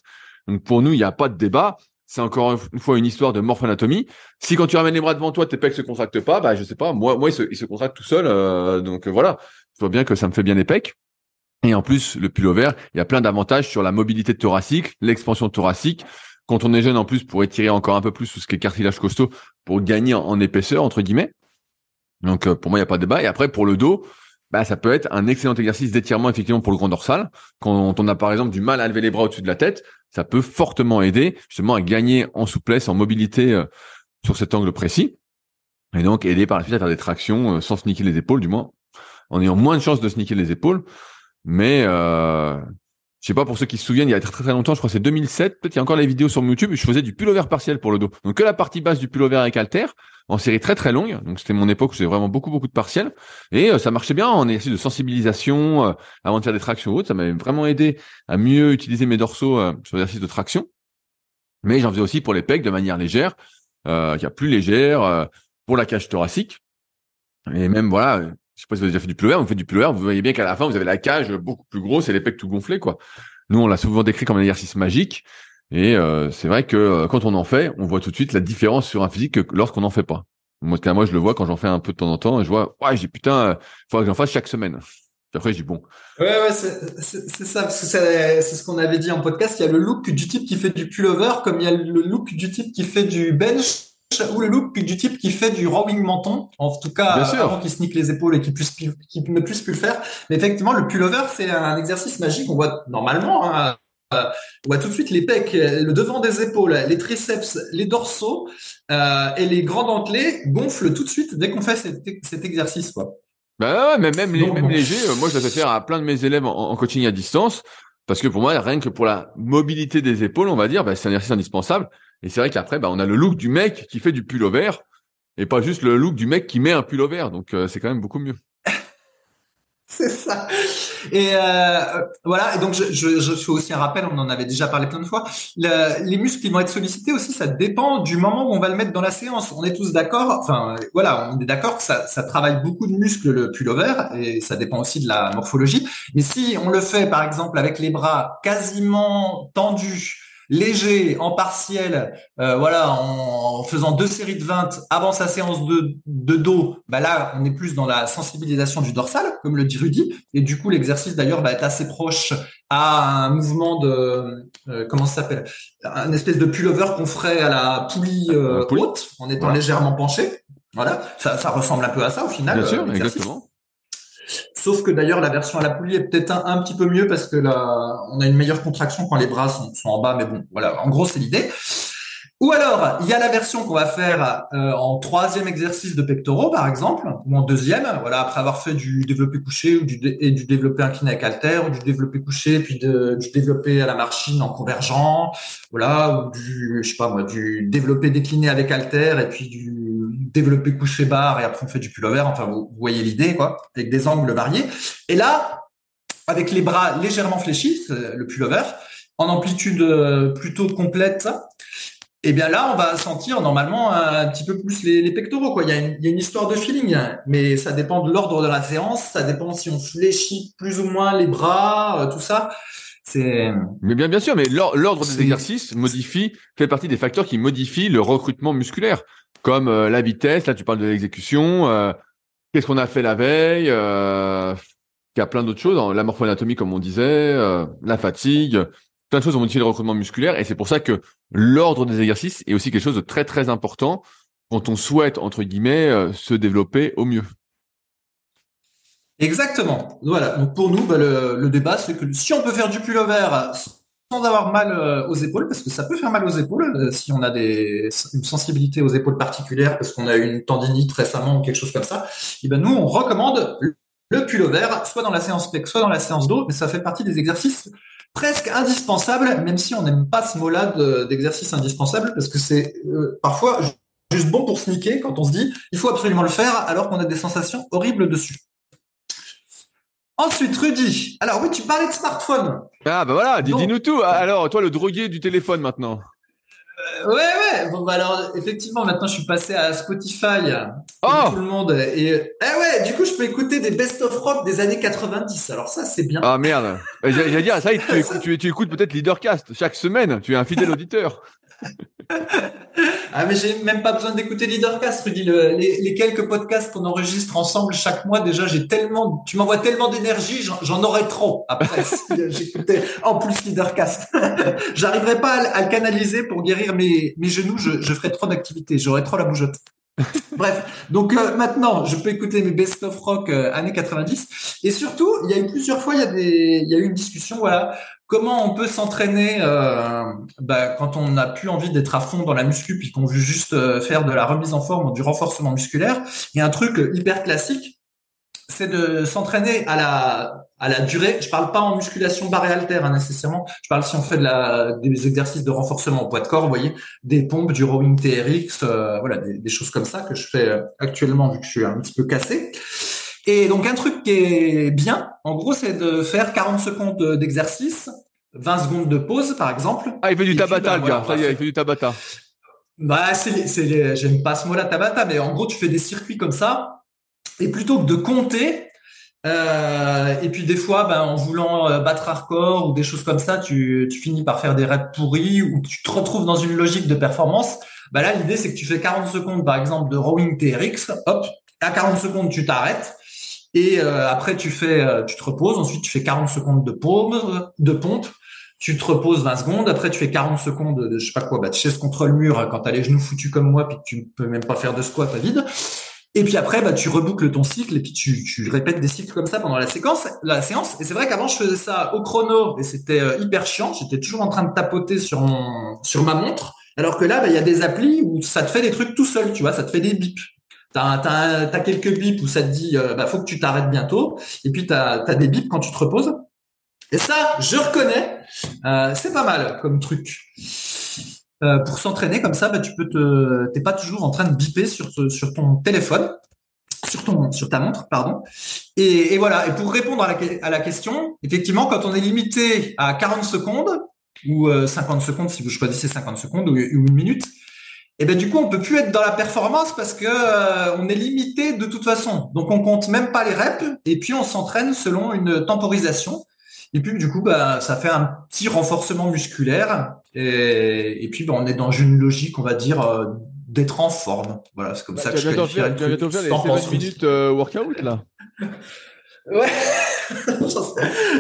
Donc pour nous, il n'y a pas de débat, c'est encore une fois une histoire de morphoanatomie. Si quand tu ramènes les bras devant toi, tes pecs se contractent pas, bah je sais pas, moi, moi ils se, ils se contractent tout seuls, euh, donc euh, voilà, je vois bien que ça me fait bien les pecs. Et en plus, le pullover, il y a plein d'avantages sur la mobilité thoracique, l'expansion thoracique. Quand on est jeune, en plus, pour étirer encore un peu plus sous ce qui est cartilage costaud, pour gagner en, en épaisseur, entre guillemets. Donc, pour moi, il n'y a pas de débat. Et après, pour le dos, bah, ça peut être un excellent exercice d'étirement, effectivement, pour le grand dorsal. Quand on a, par exemple, du mal à lever les bras au-dessus de la tête, ça peut fortement aider, justement, à gagner en souplesse, en mobilité, euh, sur cet angle précis. Et donc, aider par la suite à faire des tractions, euh, sans sniquer les épaules, du moins, en ayant moins de chances de sniquer les épaules. Mais euh, je sais pas, pour ceux qui se souviennent, il y a très très longtemps, je crois que c'est deux mille sept, peut-être il y a encore les vidéos sur YouTube, je faisais du pullover partiel pour le dos. Donc que la partie basse du pullover avec halter, en série très très longue. Donc c'était mon époque où j'avais vraiment beaucoup beaucoup de partiels. Et euh, ça marchait bien en exercice de sensibilisation, euh, avant de faire des tractions ou autre. Ça m'avait vraiment aidé à mieux utiliser mes dorsaux euh, sur l'exercice de traction. Mais j'en faisais aussi pour les pecs de manière légère, euh, qui a plus légère, euh, pour la cage thoracique. Et même voilà... Je sais pas si vous avez déjà fait du pullover, vous faites du pullover, vous voyez bien qu'à la fin, vous avez la cage beaucoup plus grosse et les pecs tout gonflés, quoi. Nous, on l'a souvent décrit comme un exercice magique. Et, euh, c'est vrai que euh, quand on en fait, on voit tout de suite la différence sur un physique que lorsqu'on n'en fait pas. Moi, moi, je le vois quand j'en fais un peu de temps en temps et je vois, ouais, je dis putain, euh, faudrait que j'en fasse chaque semaine. Puis après, je dis bon. Ouais, ouais, c'est, c'est, c'est ça, parce que c'est, c'est ce qu'on avait dit en podcast. Il y a le look du type qui fait du pullover comme il y a le look du type qui fait du bench. Ou le look du type qui fait du rowing menton, en tout cas euh, avant qu'il snique les épaules et qu'il puisse, qu'il ne puisse plus le faire. Mais effectivement, le pullover, c'est un exercice magique. On voit normalement, hein, euh, on voit tout de suite les pecs, le devant des épaules, les triceps, les dorsaux euh, et les grandes dentelées gonflent tout de suite dès qu'on fait cet, cet exercice, quoi. Bah ouais, mais même, les, non, même bon. léger. Euh, moi, je le fais faire à plein de mes élèves en, en coaching à distance parce que pour moi, rien que pour la mobilité des épaules, on va dire, bah, c'est un exercice indispensable. Et c'est vrai qu'après, bah, on a le look du mec qui fait du pullover et pas juste le look du mec qui met un pullover. Donc, euh, c'est quand même beaucoup mieux. C'est ça. Et euh, voilà. Et donc, je, je, je fais aussi un rappel. On en avait déjà parlé plein de fois. Le, les muscles qui vont être sollicités aussi, ça dépend du moment où on va le mettre dans la séance. On est tous d'accord. Enfin, voilà, on est d'accord que ça, ça travaille beaucoup de muscles le pullover, et ça dépend aussi de la morphologie. Mais si on le fait, par exemple, avec les bras quasiment tendus, léger, en partiel, euh, voilà, en, en faisant deux séries de vingt avant sa séance de, de dos, bah là, on est plus dans la sensibilisation du dorsal, comme le dit Rudy. Et du coup, l'exercice, d'ailleurs, va être assez proche à un mouvement de, euh, comment ça s'appelle? Un espèce de pullover qu'on ferait à la poulie, euh, la poulie. haute, en étant voilà. légèrement penché. Voilà. Ça, ça ressemble un peu à ça, au final. Bien euh, sûr, exactement. Sauf que d'ailleurs la version à la poulie est peut-être un, un petit peu mieux parce que là on a une meilleure contraction quand les bras sont, sont en bas, mais bon voilà, en gros c'est l'idée. Ou alors il y a la version qu'on va faire euh, en troisième exercice de pectoraux par exemple, ou en deuxième, voilà, après avoir fait du développé couché ou du dé- et du développé incliné avec haltère, ou du développé couché puis de, du développé à la machine en convergent, voilà, ou du je sais pas moi du développé décliné avec haltère et puis du développer couché barre et après on fait du pullover, enfin vous, vous voyez l'idée quoi, avec des angles variés. Et là, avec les bras légèrement fléchis, le pullover, en amplitude plutôt complète, et bien là on va sentir normalement un petit peu plus les, les pectoraux quoi. Il y a une, il y a une histoire de feeling, mais ça dépend de l'ordre de la séance, ça dépend si on fléchit plus ou moins les bras, tout ça. C'est... Mais bien, bien sûr, mais l'or- l'ordre C'est... des exercices modifie, fait partie des facteurs qui modifient le recrutement musculaire, comme euh, la vitesse. Là, tu parles de l'exécution. Euh, qu'est-ce qu'on a fait la veille euh, Il y a plein d'autres choses, hein, la morphoanatomie, comme on disait, euh, la fatigue, plein de choses ont modifié le recrutement musculaire. Et c'est pour ça que l'ordre des exercices est aussi quelque chose de très très important quand on souhaite entre guillemets euh, se développer au mieux. Exactement. Voilà. Donc pour nous, bah, le, le débat, c'est que si on peut faire du pullover sans avoir mal euh, aux épaules, parce que ça peut faire mal aux épaules euh, si on a des, une sensibilité aux épaules particulière, parce qu'on a eu une tendinite récemment ou quelque chose comme ça, et ben nous, on recommande le, le pullover, soit dans la séance pec, soit dans la séance dos, mais ça fait partie des exercices presque indispensables, même si on n'aime pas ce mot-là de, d'exercice indispensable, parce que c'est euh, parfois juste bon pour sniquer quand on se dit il faut absolument le faire alors qu'on a des sensations horribles dessus. Ensuite, Rudy. Alors oui, tu parlais de smartphone. Ah bah voilà, dis, Donc, dis-nous tout. Alors, toi, le drogué du téléphone maintenant. Euh, ouais, ouais. Bon bah alors, effectivement, maintenant, je suis passé à Spotify. Oh tout le monde. Et euh, eh ouais, du coup, je peux écouter des best-of rock des années quatre-vingt-dix. Alors ça, c'est bien. Ah merde. J'allais dire, ça, tu écoutes, tu, tu écoutes peut-être Leadercast chaque semaine. Tu es un fidèle auditeur. Ah mais j'ai même pas besoin d'écouter Leadercast, Rudy. Le, les, les quelques podcasts qu'on enregistre ensemble chaque mois, déjà j'ai tellement, tu m'envoies tellement d'énergie, j'en, j'en aurais trop après. J'écoutais en plus Leadercast. J'arriverai pas à, à le canaliser pour guérir mes, mes genoux. Je, je ferai trop d'activités, j'aurais trop la bougeotte. Bref, donc euh, maintenant, je peux écouter mes best of rock euh, années quatre-vingt-dix. Et surtout, il y a eu plusieurs fois, il y a des, il y a eu une discussion, voilà. Comment on peut s'entraîner euh, bah, quand on n'a plus envie d'être à fond dans la muscu puis qu'on veut juste euh, faire de la remise en forme ou du renforcement musculaire. Il y a un truc hyper classique, c'est de s'entraîner à la à la durée. Je parle pas en musculation barre et haltère hein, nécessairement. Je parle si on fait de la, des exercices de renforcement au poids de corps, vous voyez, des pompes, du rowing T R X, euh, voilà, des, des choses comme ça que je fais actuellement vu que je suis un petit peu cassé. Et donc, un truc qui est bien, en gros, c'est de faire quarante secondes d'exercice, vingt secondes de pause, par exemple. Ah, il fait du Tabata, le gars. Ça y est, il fait du Tabata. Bah, c'est, c'est les, j'aime pas ce mot-là, Tabata, mais en gros, tu fais des circuits comme ça. Et plutôt que de compter, euh, et puis des fois, ben, en voulant battre un record ou des choses comme ça, tu, tu finis par faire des raids pourris ou tu te retrouves dans une logique de performance. Bah là, l'idée, c'est que tu fais quarante secondes, par exemple, de rowing T R X. Hop. À quarante secondes, tu t'arrêtes. Et euh, après, tu fais, euh, tu te reposes. Ensuite, tu fais quarante secondes de pompe, de pompe. Tu te reposes vingt secondes. Après, tu fais quarante secondes de, je sais pas quoi, bah, de chaise contre le mur quand t'as les genoux foutus comme moi, puis que tu peux même pas faire de squat à vide. Et puis après, bah, tu reboucles ton cycle et puis tu, tu répètes des cycles comme ça pendant la séquence, la séance. Et c'est vrai qu'avant, je faisais ça au chrono et c'était euh, hyper chiant. J'étais toujours en train de tapoter sur mon, sur ma montre. Alors que là, bah, y a des applis où ça te fait des trucs tout seul, tu vois, ça te fait des bips. T'as, t'as, t'as quelques bips où ça te dit euh, bah faut que tu t'arrêtes bientôt et puis t'as, t'as des bips quand tu te reposes et ça je reconnais euh, c'est pas mal comme truc euh, pour s'entraîner comme ça. Bah tu peux te t'es pas toujours en train de biper sur te, sur ton téléphone. sur ton, sur ta montre, pardon. Et, et voilà. Et pour répondre à la, à la question, effectivement, quand on est limité à quarante secondes ou cinquante secondes, si vous choisissez cinquante secondes ou, ou une minute, et ben du coup, on peut plus être dans la performance parce que euh, on est limité de toute façon. Donc, on compte même pas les reps et puis on s'entraîne selon une temporisation. Et puis, du coup, bah, ça fait un petit renforcement musculaire. Et, et puis, bah, on est dans une logique, on va dire, euh, d'être en forme. Voilà, c'est comme bah, ça que je qualifie. Tu vas bientôt faire les sept minutes euh, workout, là. Ouais,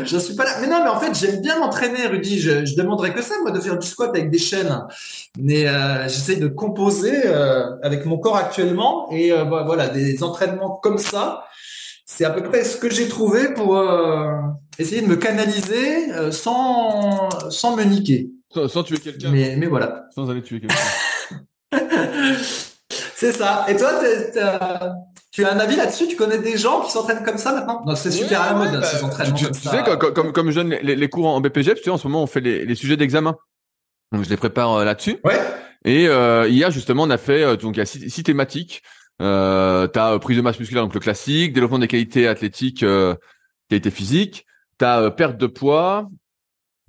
j'en suis pas là. Mais non, mais en fait, j'aime bien m'entraîner, Rudy. Je, je demanderais que ça, moi, de faire du squat avec des chaînes. Mais euh, j'essaie de composer euh, avec mon corps actuellement. Et euh, bah, voilà, des entraînements comme ça, c'est à peu près ce que j'ai trouvé pour euh, essayer de me canaliser euh, sans, sans me niquer. Sans, sans tuer quelqu'un. Mais, mais voilà. Sans aller tuer quelqu'un. C'est ça. Et toi, t'es, t'es, euh... tu as un avis là-dessus? Tu connais des gens qui s'entraînent comme ça maintenant? Non, c'est super à la mode, ces entraînements comme ça. Tu sais, comme, comme, comme je donne les, les cours en B P J E P S, tu sais, en ce moment, on fait les, les sujets d'examen. Donc, je les prépare là-dessus. Ouais. Et euh, hier, justement, on a fait, donc il y a six, six thématiques. Euh, tu as prise de masse musculaire, donc le classique, développement des qualités athlétiques, euh, qualités physiques. Tu as euh, perte de poids,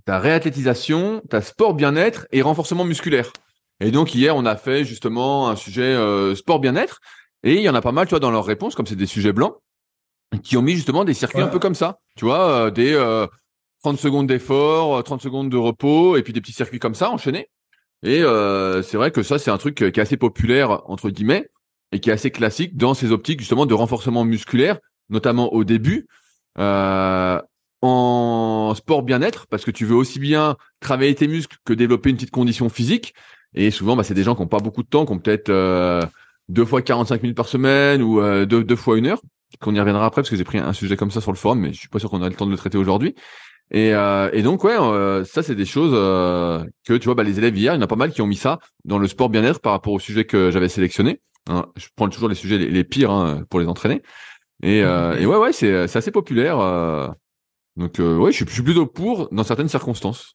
tu as réathlétisation, tu as sport bien-être et renforcement musculaire. Et donc, hier, on a fait justement un sujet euh, sport bien-être. Et il y en a pas mal, tu vois, dans leurs réponses, comme c'est des sujets blancs, qui ont mis justement des circuits voilà. Un peu comme ça, tu vois, euh, des euh, trente secondes d'effort, trente secondes de repos, et puis des petits circuits comme ça, enchaînés. Et euh, c'est vrai que ça, c'est un truc qui est assez populaire, entre guillemets, et qui est assez classique dans ces optiques justement de renforcement musculaire, notamment au début, euh, en sport bien-être, parce que tu veux aussi bien travailler tes muscles que développer une petite condition physique. Et souvent, bah, c'est des gens qui n'ont pas beaucoup de temps, qui ont peut-être... Euh, deux fois quarante-cinq minutes par semaine ou euh, deux, deux fois une heure, qu'on y reviendra après parce que j'ai pris un sujet comme ça sur le forum, mais je suis pas sûr qu'on a le temps de le traiter aujourd'hui. Et, euh, et donc, ouais, euh, ça, c'est des choses euh, que, tu vois, bah, les élèves hier, il y en a pas mal qui ont mis ça dans le sport bien-être par rapport au sujet que j'avais sélectionné. Hein, je prends toujours les sujets les, les pires hein, pour les entraîner. Et, euh, et ouais, ouais, c'est, c'est assez populaire. Euh, donc, euh, ouais, je suis, je suis plutôt pour dans certaines circonstances.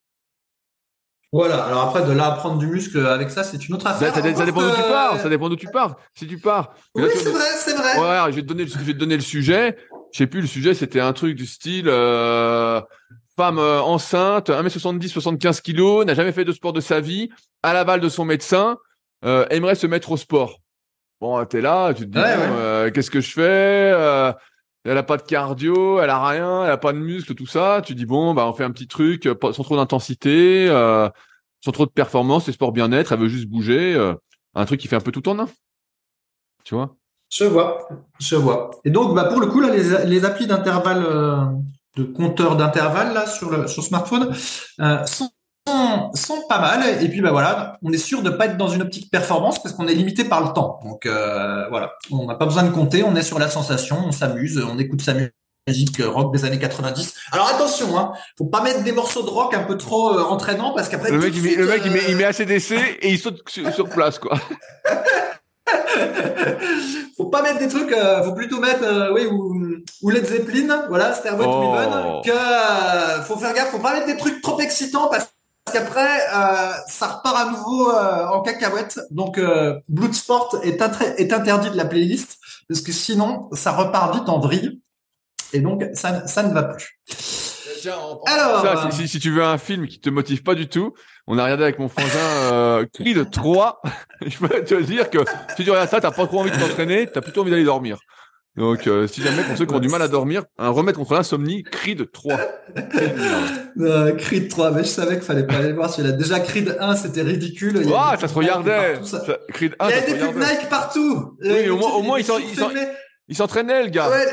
Voilà. Alors après, de là à prendre du muscle avec ça, c'est une autre affaire. Ça, ça, ça dépend que... d'où tu pars. Ça dépend d'où tu pars. Si tu pars. Oui, là, c'est on... vrai, c'est vrai. Ouais, je vais te donner, je vais te donner le sujet. Je sais plus, le sujet, c'était un truc du style, euh, femme euh, enceinte, un mètre soixante-dix, soixante-quinze kilos, n'a jamais fait de sport de sa vie, à l'aval de son médecin, euh, aimerait se mettre au sport. Bon, t'es là, tu te dis, ouais, ouais. Euh, qu'est-ce que je fais? Euh, elle a pas de cardio, elle a rien, elle a pas de muscle, tout ça. Tu dis bon, bah on fait un petit truc sans trop d'intensité, euh, sans trop de performance, c'est sport bien-être. Elle veut juste bouger, euh, un truc qui fait un peu tout en un. Tu vois ? Je vois, je vois. Et donc, bah pour le coup là, les, les applis d'intervalle, euh, de compteur d'intervalle là sur le sur smartphone euh, sont sont pas mal. Et puis bah voilà, on est sûr de pas être dans une optique performance parce qu'on est limité par le temps. Donc euh, voilà, on n'a pas besoin de compter, on est sur la sensation, on s'amuse, on écoute sa musique rock des années quatre-vingt-dix. Alors attention, hein, faut pas mettre des morceaux de rock un peu trop euh, entraînants parce qu'après le mec, suite, il, met, le euh... mec il, met, il met A C D C et il saute sur, sur place quoi. Faut pas mettre des trucs, euh, faut plutôt mettre euh, oui ou, ou Led Zeppelin, voilà, Stairway to Heaven. Que euh, faut faire gaffe, faut pas mettre des trucs trop excitants parce Parce qu'après, euh, ça repart à nouveau euh, en cacahuète. Donc, euh, Bloodsport est, intré- est interdit de la playlist parce que sinon, ça repart vite en vrille. Et donc, ça, ça ne va plus. Tiens, on... Alors, ça, euh... si, si tu veux un film qui te motive pas du tout, on a regardé avec mon frangin euh, Creed trois. Je peux te dire que si tu regardes ça, t'as pas trop envie de t'entraîner, t'as plutôt envie d'aller dormir. Donc, euh, si jamais, pour ceux qui ont du mal à dormir, un remède contre l'insomnie, Creed trois. euh, Creed trois, mais je savais qu'il fallait pas aller voir celui-là. Déjà, Creed un, c'était ridicule. Il y wow, ça se regardait. Partout, ça... Ça... Creed un, il y avait des pubs Nike partout. Oui, euh, au moins, au moins il, s'en... Il, s'en... il s'entraînait, le gars. Ouais,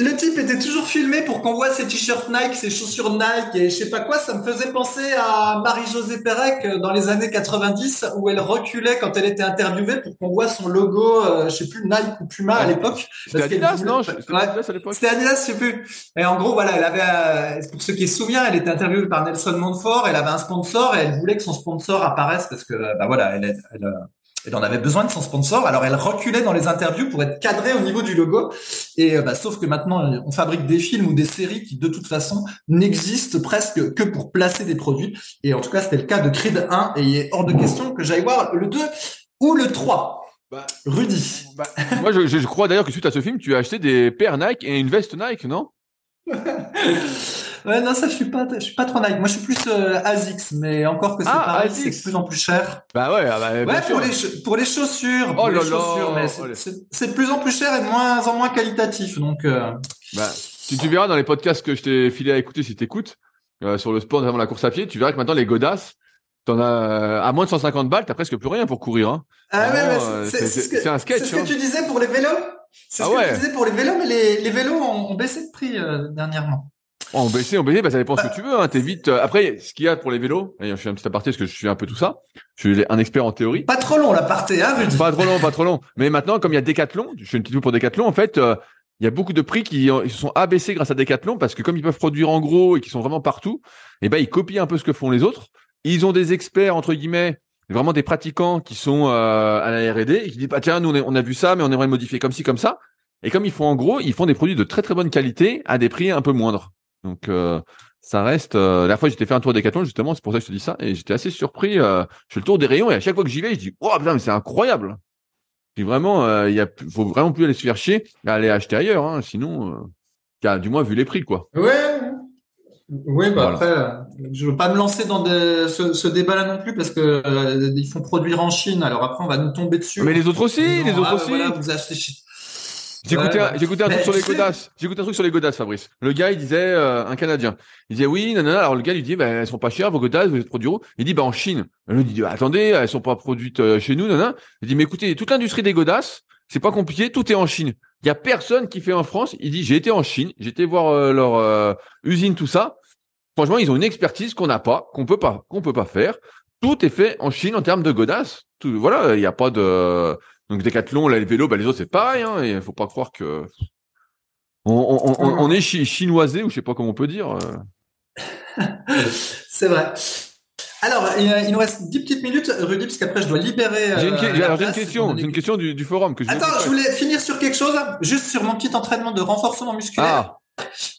le type était toujours filmé pour qu'on voit ses t-shirts Nike, ses chaussures Nike et je sais pas quoi. Ça me faisait penser à Marie-Josée Pérec dans les années quatre-vingt-dix où elle reculait quand elle était interviewée pour qu'on voit son logo, euh, je sais plus, Nike ou Puma à l'époque. C'était Adidas, non? C'était Adidas à l'époque. C'était Adidas, je sais plus. Et en gros, voilà, elle avait, euh, pour ceux qui se souviennent, elle était interviewée par Nelson Montfort, elle avait un sponsor et elle voulait que son sponsor apparaisse parce que, bah voilà, elle, elle, elle Elle en avait besoin de son sponsor, alors elle reculait dans les interviews pour être cadrée au niveau du logo. Et bah, sauf que maintenant, on fabrique des films ou des séries qui, de toute façon, n'existent presque que pour placer des produits. Et en tout cas, c'était le cas de Creed un. Et il est hors de question que j'aille voir le deux ou le trois. Bah, Rudy. Bah, moi, je, je crois d'ailleurs que suite à ce film, tu as acheté des paires Nike et une veste Nike, non? Ouais, non, ça, je suis pas, je suis pas trop Nike. Moi, je suis plus euh, ASICS, mais encore que c'est ah, pareil, c'est de plus en plus cher. Bah ouais, bah, ouais, bien sûr. Pour les, pour les chaussures, pour oh les chaussures, mais c'est, oh les... c'est, c'est de plus en plus cher et de moins en moins qualitatif, donc. Euh... Bah, tu, tu verras dans les podcasts que je t'ai filé à écouter, si t'écoutes euh, sur le sport, notamment la course à pied, tu verras que maintenant les godasses. T'en as à moins de cent cinquante balles, t'as presque plus rien pour courir. Hein. Ah ouais, mais c'est, c'est, c'est, c'est, que, c'est un sketch. C'est ce hein. que tu disais pour les vélos. C'est ce ah que ouais. tu disais pour les vélos, mais les, les vélos ont, ont baissé de prix euh, dernièrement. Oh, ont baissé, ont baissé, bah ça dépend bah. ce que tu veux. Hein. T'es vite. Euh, après, ce qu'il y a pour les vélos, et je fais un petit aparté parce que je suis un peu tout ça. Je suis un expert en théorie. Pas trop long l'aparté, hein, Rudy. Pas trop long, pas trop long. Mais maintenant, comme il y a Decathlon, je fais une petite vidéo pour Decathlon. En fait, euh, il y a beaucoup de prix qui se sont abaissés grâce à Decathlon parce que comme ils peuvent produire en gros et qu'ils sont vraiment partout, et ben bah, ils copient un peu ce que font les autres. Ils ont des experts, entre guillemets, vraiment des pratiquants qui sont euh, à la R et D et qui disent, bah, tiens, nous, on, est, on a vu ça, mais on aimerait le modifier comme ci, comme ça. Et comme ils font en gros, ils font des produits de très, très bonne qualité à des prix un peu moindres. Donc, euh, ça reste… Euh, la dernière fois, j'étais fait un tour Decathlon, justement, c'est pour ça que je te dis ça. Et j'étais assez surpris. Euh, je fais le tour des rayons et à chaque fois que j'y vais, je dis, oh putain, mais c'est incroyable. Et vraiment, euh, y a, faut vraiment plus aller se faire chier, aller acheter ailleurs. Hein, sinon, euh, du moins, vu les prix, quoi. Ouais. Oui, bah voilà. Après, je veux pas me lancer dans des, ce, ce débat-là non plus parce que euh, ils font produire en Chine. Alors après, on va nous tomber dessus. Mais les autres aussi, disant, les autres ah, aussi. Voilà, vous achetez. J'ai écouté, euh, j'ai écouté un truc sur les godasses. J'ai écouté un truc sur les godasses, Fabrice. Le gars, il disait, euh, un Canadien. Il disait oui, nanana. Alors le gars lui dit, ben bah, elles sont pas chères vos godasses, vous êtes produits où? Il dit, bah en Chine. Elle lui dit, bah, attendez, elles sont pas produites euh, chez nous, nanana. Il dit, mais écoutez, toute l'industrie des godasses, c'est pas compliqué, tout est en Chine. Il y a personne qui fait en France. Il dit, j'ai été en Chine, j'ai été voir euh, leur euh, usine, tout ça. Franchement, ils ont une expertise qu'on n'a pas, qu'on peut pas, qu'on peut pas faire. Tout est fait en Chine en termes de godasses. Tout, voilà, il n'y a pas de donc Decathlon, là, les vélos, bah les autres c'est pareil. Hein, et faut pas croire que on, on, on, on est chi- chinoisé ou je sais pas comment on peut dire. C'est vrai. Alors, il nous reste dix petites minutes, Rudy, parce qu'après, je dois libérer. J'ai une, que... Alors, j'ai une question, j'ai une question du, du forum. Que je Attends, je voulais finir sur quelque chose, juste sur mon petit entraînement de renforcement musculaire. Ah.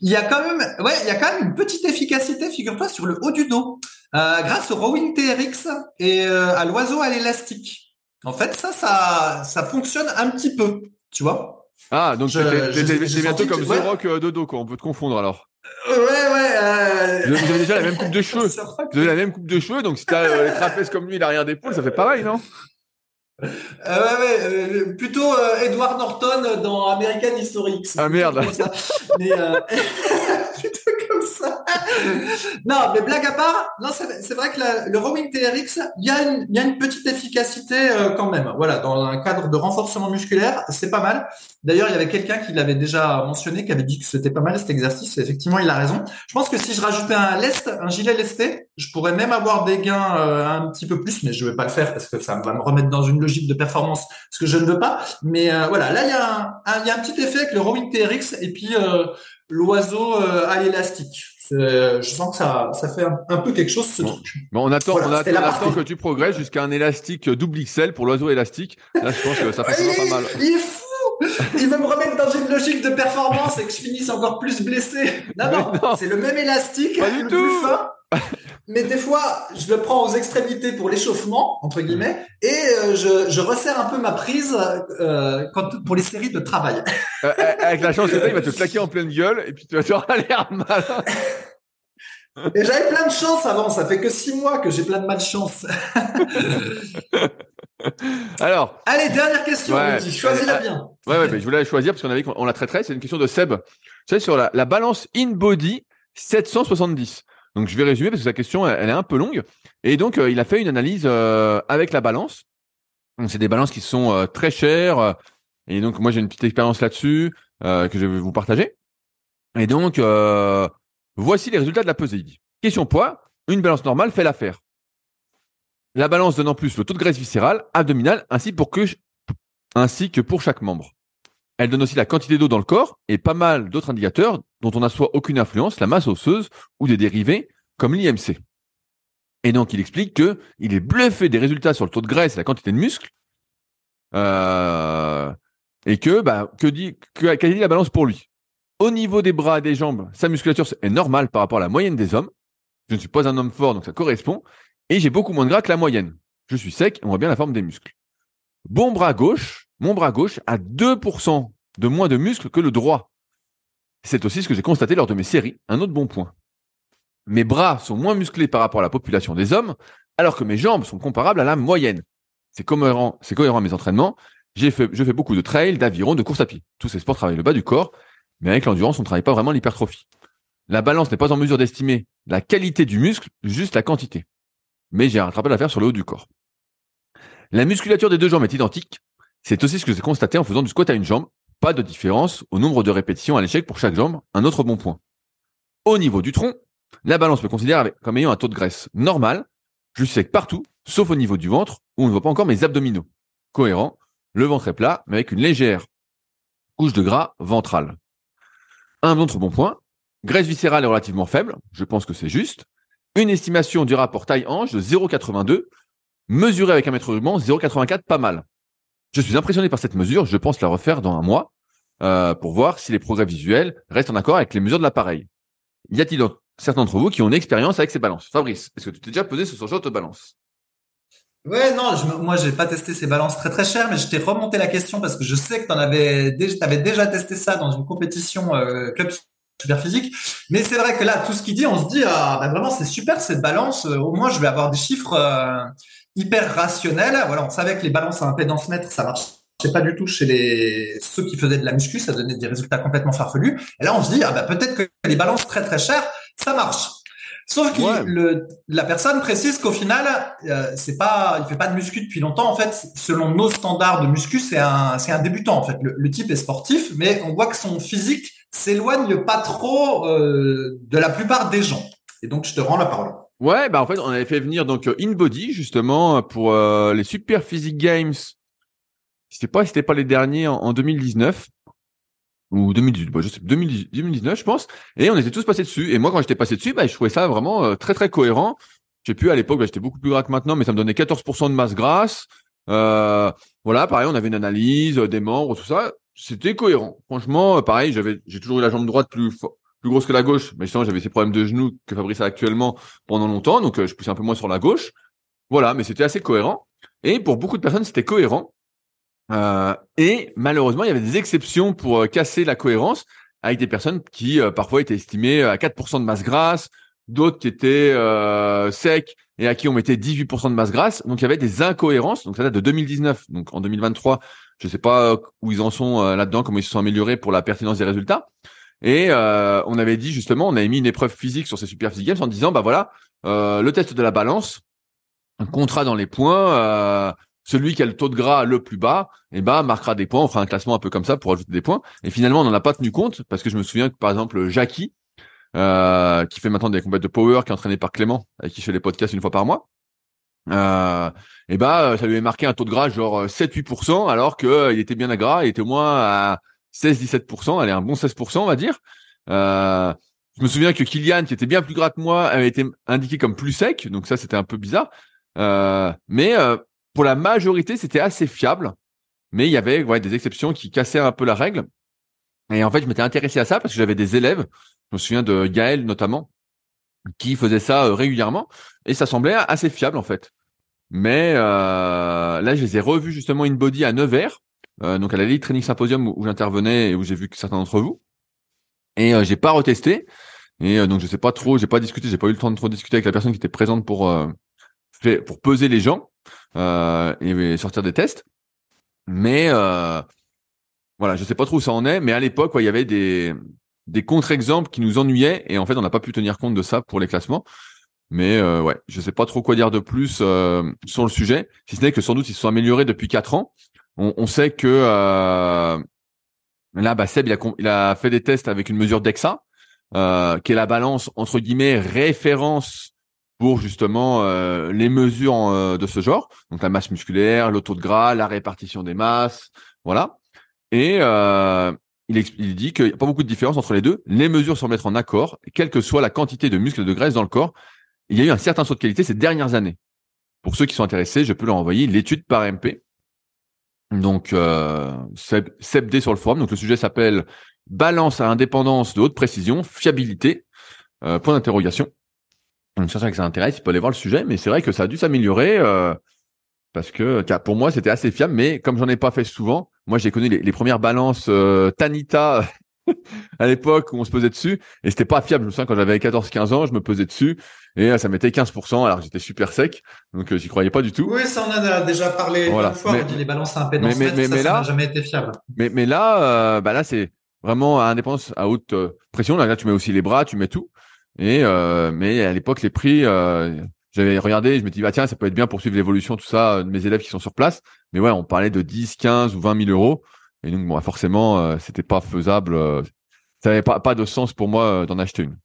Il y a quand même, ouais, il y a quand même une petite efficacité, figure-toi, sur le haut du dos, euh, grâce au rowing T R X et euh, à l'oiseau à l'élastique. En fait, ça, ça, ça fonctionne un petit peu, tu vois. Ah, donc je, t'es, je, t'es, t'es, t'es bientôt comme The ouais. Rock de dos, quoi. On peut te confondre alors. Ouais, ouais. Euh... Vous avez déjà la même coupe de cheveux. Vous avez la même coupe de cheveux, donc si t'as euh, les trapèzes comme lui, l'arrière d'épaule, ça fait pareil, non? Euh, ouais, ouais. Euh, plutôt euh, Edward Norton dans American History X. Ah merde. Mais euh... plutôt comme ça. Non, mais blague à part, non, c'est, c'est vrai que la, le rowing T R X, il y a une, il y a une petite efficacité euh, quand même. Voilà, dans un cadre de renforcement musculaire, c'est pas mal. D'ailleurs, il y avait quelqu'un qui l'avait déjà mentionné, qui avait dit que c'était pas mal cet exercice. Et effectivement, il a raison. Je pense que si je rajoutais un lest, un gilet lesté, je pourrais même avoir des gains euh, un petit peu plus, mais je vais pas le faire parce que ça va me remettre dans une logique de performance, ce que je ne veux pas. Mais euh, voilà, là, il y a un, un, il y a un petit effet avec le rowing T R X et puis euh, l'oiseau euh, à l'élastique. C'est, je sens que ça, ça fait un, un peu quelque chose, ce bon. truc. Bon, on attend, voilà, on attend, on attend que tu progresses jusqu'à un élastique double X L pour l'oiseau élastique. Là, je pense que ça fait il, pas mal. Il est fou. Il veut me remettre dans une logique de performance et que je finisse encore plus blessé. Non, non, non. C'est le même élastique, pas du le tout. Plus fin. Mais des fois, je le prends aux extrémités pour l'échauffement, entre guillemets, et euh, je, je resserre un peu ma prise euh, quand, pour les séries de travail. Euh, avec la chance, il va te claquer en pleine gueule et puis tu vas te avoir l'air malin. Et j'avais plein de chance avant, ça fait que six mois que j'ai plein de malchance. Alors, allez, dernière question, ouais, Rudy, choisis-la euh, bien. Ouais, ouais, mais je voulais la choisir parce qu'on avait qu'on la traiterait. C'est une question de Seb. C'est sur la, la balance in-body sept cent soixante-dix. Donc, je vais résumer parce que sa question, elle, elle est un peu longue. Et donc, euh, il a fait une analyse euh, avec la balance. Donc, c'est des balances qui sont euh, très chères. Euh, et donc, moi, j'ai une petite expérience là-dessus euh, que je vais vous partager. Et donc, euh, voici les résultats de la pesée. Question poids, une balance normale fait l'affaire. La balance donne en plus le taux de graisse viscérale, abdominale, ainsi, pour que, ainsi que pour chaque membre. Elle donne aussi la quantité d'eau dans le corps et pas mal d'autres indicateurs dont on n'a soit aucune influence, la masse osseuse ou des dérivés comme l'I M C. Et donc, il explique que il est bluffé des résultats sur le taux de graisse et la quantité de muscle euh, et que, bah, que dit, que, quelle est la balance pour lui? Au niveau des bras et des jambes, sa musculature est normale par rapport à la moyenne des hommes. Je ne suis pas un homme fort, donc ça correspond. Et j'ai beaucoup moins de gras que la moyenne. Je suis sec et on voit bien la forme des muscles. bon bras gauche, mon bras gauche a deux pour cent de moins de muscles que le droit. C'est aussi ce que j'ai constaté lors de mes séries, un autre bon point. Mes bras sont moins musclés par rapport à la population des hommes, alors que mes jambes sont comparables à la moyenne. C'est cohérent, c'est cohérent à mes entraînements. J'ai fait, je fais beaucoup de trail, d'aviron, de course à pied. Tous ces sports travaillent le bas du corps, mais avec l'endurance, on ne travaille pas vraiment l'hypertrophie. La balance n'est pas en mesure d'estimer la qualité du muscle, juste la quantité. Mais j'ai rattrapé l'affaire sur le haut du corps. La musculature des deux jambes est identique. C'est aussi ce que j'ai constaté en faisant du squat à une jambe. Pas de différence au nombre de répétitions à l'échec pour chaque jambe. Un autre bon point. Au niveau du tronc, la balance me considère comme ayant un taux de graisse normal. Je suis sec partout, sauf au niveau du ventre, où on ne voit pas encore mes abdominaux. Cohérent, le ventre est plat, mais avec une légère couche de gras ventrale. Un autre bon point. Graisse viscérale est relativement faible, je pense que c'est juste. Une estimation du rapport taille-hanche de zéro virgule quatre-vingt-deux, mesurée avec un mètre ruban, zéro virgule quatre-vingt-quatre, pas mal. Je suis impressionné par cette mesure, je pense la refaire dans un mois euh, pour voir si les progrès visuels restent en accord avec les mesures de l'appareil. Y a-t-il donc certains d'entre vous qui ont une expérience avec ces balances? Fabrice, est-ce que tu t'es déjà pesé sur ce genre de balance? Ouais, non, je, moi, j'ai pas testé ces balances très, très chères, mais je t'ai remonté la question parce que je sais que t'en avais, t'avais déjà testé ça dans une compétition euh, club Superphysique. Mais c'est vrai que là, tout ce qu'il dit, on se dit, ah, bah vraiment, c'est super cette balance. Au moins, je vais avoir des chiffres euh, hyper rationnels. Voilà, on savait que les balances à impédance mètre, ça marche. Je sais pas du tout chez les ceux qui faisaient de la muscu, ça donnait des résultats complètement farfelus. Et là, on se dit, ah bah peut-être que les balances très très chères, ça marche. Sauf que ouais. le, la personne précise qu'au final, euh, c'est pas, il fait pas de muscu depuis longtemps. En fait, selon nos standards de muscu, c'est un, c'est un débutant. En fait, le, le type est sportif, mais on voit que son physique s'éloigne pas trop euh, de la plupart des gens. Et donc, je te rends la parole. Ouais, bah en fait, on avait fait venir donc InBody justement pour euh, les Superphysique Games. Je sais pas, c'était pas les derniers en, en deux mille dix-neuf ou deux mille dix-huit, bah, je sais, deux mille dix-neuf, je pense. Et on était tous passés dessus. Et moi, quand j'étais passé dessus, bah, je trouvais ça vraiment euh, très, très cohérent. Je sais plus, à l'époque, bah, j'étais beaucoup plus gras que maintenant, mais ça me donnait quatorze pour cent de masse grasse. Euh, voilà, pareil, on avait une analyse euh, des membres, tout ça. C'était cohérent. Franchement, euh, pareil, j'avais, j'ai toujours eu la jambe droite plus, plus grosse que la gauche. Mais sinon, j'avais ces problèmes de genoux que Fabrice a actuellement pendant longtemps. Donc, euh, je poussais un peu moins sur la gauche. Voilà, mais c'était assez cohérent. Et pour beaucoup de personnes, c'était cohérent. Euh, et malheureusement, il y avait des exceptions pour euh, casser la cohérence avec des personnes qui euh, parfois étaient estimées à quatre pour cent de masse grasse, d'autres qui étaient euh, secs et à qui on mettait dix-huit pour cent de masse grasse. Donc, il y avait des incohérences. Donc, ça date de deux mille dix-neuf. Donc, en deux mille vingt-trois, je ne sais pas où ils en sont euh, là-dedans, comment ils se sont améliorés pour la pertinence des résultats. Et euh, on avait dit justement, on avait mis une épreuve physique sur ces Superphysique Games en disant, bah voilà, euh, le test de la balance, un contrat dans les points. Euh, Celui qui a le taux de gras le plus bas, eh ben, marquera des points. On fera un classement un peu comme ça pour ajouter des points. Et finalement, on n'en a pas tenu compte parce que je me souviens que, par exemple, Jackie, euh, qui fait maintenant des compétitions de power, qui est entraîné par Clément, avec qui je fais les podcasts une fois par mois, euh, eh ben, ça lui est marqué un taux de gras genre sept à huit pour cent alors que euh, il était bien à gras, il était au moins à seize à dix-sept pour cent. Allez, un bon seize pour cent, on va dire. Euh, je me souviens que Kylian, qui était bien plus gras que moi, avait été indiqué comme plus sec. Donc ça, c'était un peu bizarre. Euh, mais, euh, Pour la majorité, c'était assez fiable, mais il y avait ouais, des exceptions qui cassaient un peu la règle. Et en fait, je m'étais intéressé à ça parce que j'avais des élèves, je me souviens de Gaël notamment, qui faisait ça régulièrement, et ça semblait assez fiable en fait. Mais euh, là, je les ai revus justement InBody à Nevers, euh, donc à la Elite Training Symposium où j'intervenais et où j'ai vu que certains d'entre vous, et euh, j'ai pas retesté. Et euh, donc, je sais pas trop, j'ai pas discuté, j'ai pas eu le temps de trop discuter avec la personne qui était présente pour euh, pour peser les gens. Euh, et sortir des tests, mais euh, voilà, je sais pas trop où ça en est, mais à l'époque, il ouais, y avait des, des contre-exemples qui nous ennuyaient, et en fait, on n'a pas pu tenir compte de ça pour les classements. Mais euh, ouais, je sais pas trop quoi dire de plus euh, sur le sujet, si ce n'est que sans doute ils se sont améliorés depuis quatre ans. On, on sait que euh, là, bah, Seb il a, il a fait des tests avec une mesure d'E X A, euh, qui est la balance entre guillemets référence pour justement euh, les mesures en, euh, de ce genre, donc la masse musculaire, le taux de gras, la répartition des masses, voilà. Et euh, il, exp- il dit qu'il n'y a pas beaucoup de différence entre les deux. Les mesures semblent être en accord, quelle que soit la quantité de muscles et de graisse dans le corps. Il y a eu un certain saut de qualité ces dernières années. Pour ceux qui sont intéressés, je peux leur envoyer l'étude par M P. Donc, euh, SebD sur le forum. Donc, le sujet s'appelle « Balance à indépendance de haute précision, fiabilité, euh, point d'interrogation ». Donc, si ça intéresse, il peut aller voir le sujet, mais c'est vrai que ça a dû s'améliorer. Euh, Parce que car pour moi, c'était assez fiable, mais comme j'en ai pas fait souvent, moi j'ai connu les, les premières balances euh, Tanita à l'époque où on se pesait dessus, et c'était pas fiable. Je me souviens quand j'avais quatorze quinze ans, je me pesais dessus et ça mettait quinze pour cent alors que j'étais super sec, donc euh, j'y croyais pas du tout. Oui, ça on a déjà parlé voilà. une fois, mais, on dit les balances à impédance, mais, mais, mais, ça, mais ça là, n'a jamais été fiable. Mais, mais là, euh, bah là c'est vraiment à indépendance, à haute euh, pression. Là, là, tu mets aussi les bras, tu mets tout. Et euh, mais à l'époque, les prix, euh, j'avais regardé, je me dis bah tiens, ça peut être bien pour suivre l'évolution, tout ça, de mes élèves qui sont sur place. Mais ouais, on parlait de dix, quinze ou vingt mille euros. Et donc, bon, forcément, euh, c'était pas faisable. Euh, ça n'avait pas, pas de sens pour moi euh, d'en acheter une.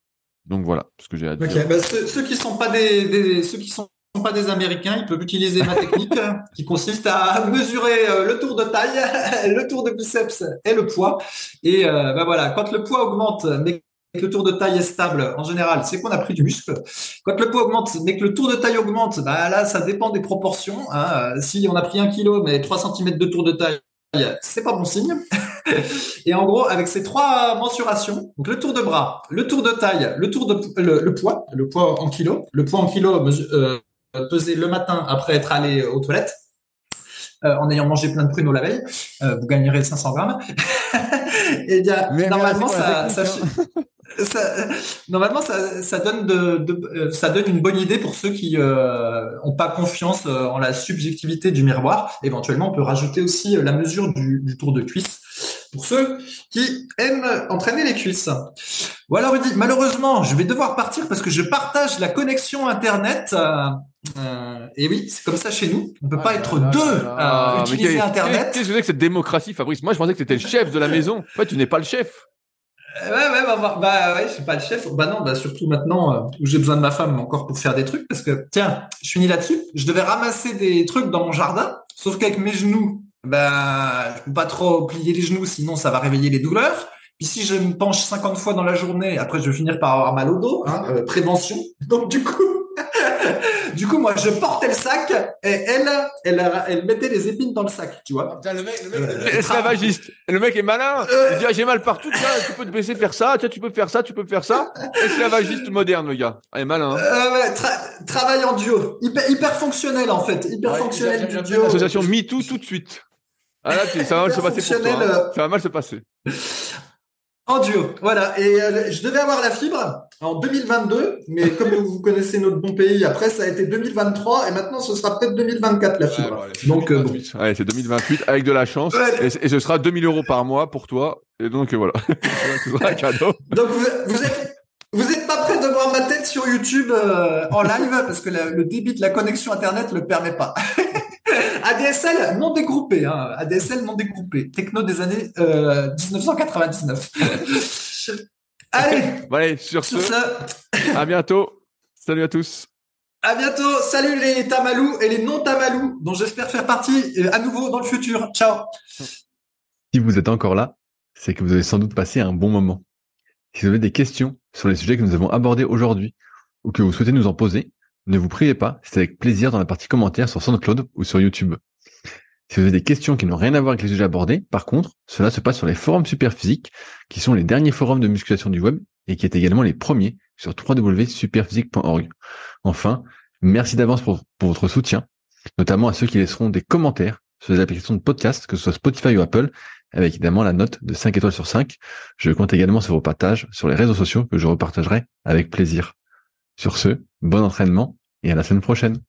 Donc voilà, ce que j'ai à dire. Okay, bah ceux, ceux qui sont pas des, des ceux qui sont pas des Américains, ils peuvent utiliser ma technique qui consiste à mesurer euh, le tour de taille, le tour de biceps et le poids. Et euh, bah voilà, quand le poids augmente, mais que le tour de taille est stable, en général, c'est qu'on a pris du muscle. Quand le poids augmente, mais que le tour de taille augmente, bah là, ça dépend des proportions. Hein. Si on a pris un kilo, mais trois centimètres de tour de taille, c'est pas bon signe. Et en gros, avec ces trois mensurations, donc le tour de bras, le tour de taille, le tour de le, le poids, le poids en kilo, le poids en kilo euh, pesé le matin après être allé aux toilettes. Euh, en ayant mangé plein de pruneaux la veille, euh, vous gagnerez cinq cents grammes. Eh bien, mais normalement, mais là, ça, ça, ça, normalement, ça, ça donne de, de, ça donne une bonne idée pour ceux qui euh, ont pas confiance en la subjectivité du miroir. Éventuellement, on peut rajouter aussi la mesure du, du tour de cuisse pour ceux qui aiment entraîner les cuisses. Voilà, Rudy. Malheureusement, je vais devoir partir parce que je partage la connexion Internet. Euh, Euh, et oui, c'est comme ça chez nous. On peut ah pas là être là deux là à là utiliser mais Internet. Qu'est-ce que c'est que cette démocratie, Fabrice? Moi, je pensais que t'étais le chef de la maison. En fait, tu n'es pas le chef. Euh, ouais, ouais, bah, bah, bah ouais, je suis pas le chef. Bah non, bah surtout maintenant euh, où j'ai besoin de ma femme encore pour faire des trucs parce que tiens, je finis là-dessus. Je devais ramasser des trucs dans mon jardin, sauf qu'avec mes genoux, bah je peux pas trop plier les genoux, sinon ça va réveiller les douleurs. Puis si je me penche cinquante fois dans la journée, après je vais finir par avoir mal au dos, hein, euh, prévention. Donc du coup. Du coup, moi, je portais le sac et elle, elle, elle mettait les épines dans le sac, tu vois. Putain, le mec, le mec, euh, le esclavagiste. Le mec est malin. Euh... Il dit ah, j'ai mal partout. Tiens, tu peux te baisser, faire ça. Tiens, tu peux faire ça, tu peux faire ça. Esclavagiste moderne, le gars. Ah, il est malin. Hein. Euh, ouais, tra- travail en duo, hyper, hyper fonctionnel en fait, hyper ouais, fonctionnel du duo. Association MeToo tout de suite. Ah là, ça va mal se passer pour toi. Hein. Ça va mal se passer. En duo, voilà. Et euh, je devais avoir la fibre en deux mille vingt-deux, mais comme vous connaissez notre bon pays, après ça a été deux mille vingt-trois et maintenant ce sera peut-être deux mille vingt-quatre la fibre. Ouais, ouais, c'est donc euh, bon. Ouais, c'est deux mille vingt-huit avec de la chance ouais, et, et ce sera deux mille euros par mois pour toi. Et donc euh, voilà, ce sera un cadeau. Donc vous, vous êtes vous êtes pas prêt de voir ma tête sur YouTube euh, en live parce que la, le débit de la connexion internet le permet pas. A D S L non dégroupé, hein. A D S L non dégroupé, techno des années euh, dix-neuf cent quatre-vingt-dix-neuf. Allez, bon, allez, sur, sur ce, ce, à bientôt. Salut à tous. À bientôt. Salut les Tamalou et les non-Tamalou, dont j'espère faire partie à nouveau dans le futur. Ciao. Si vous êtes encore là, c'est que vous avez sans doute passé un bon moment. Si vous avez des questions sur les sujets que nous avons abordés aujourd'hui ou que vous souhaitez nous en poser, ne vous privez pas, c'est avec plaisir dans la partie commentaires sur SoundCloud ou sur YouTube. Si vous avez des questions qui n'ont rien à voir avec les sujets abordés, par contre, cela se passe sur les forums Superphysique, qui sont les derniers forums de musculation du web et qui est également les premiers sur w w w point superphysique point org. Enfin, merci d'avance pour, pour votre soutien, notamment à ceux qui laisseront des commentaires sur les applications de podcast, que ce soit Spotify ou Apple, avec évidemment la note de cinq étoiles sur cinq. Je compte également sur vos partages sur les réseaux sociaux que je repartagerai avec plaisir. Sur ce, bon entraînement et à la semaine prochaine.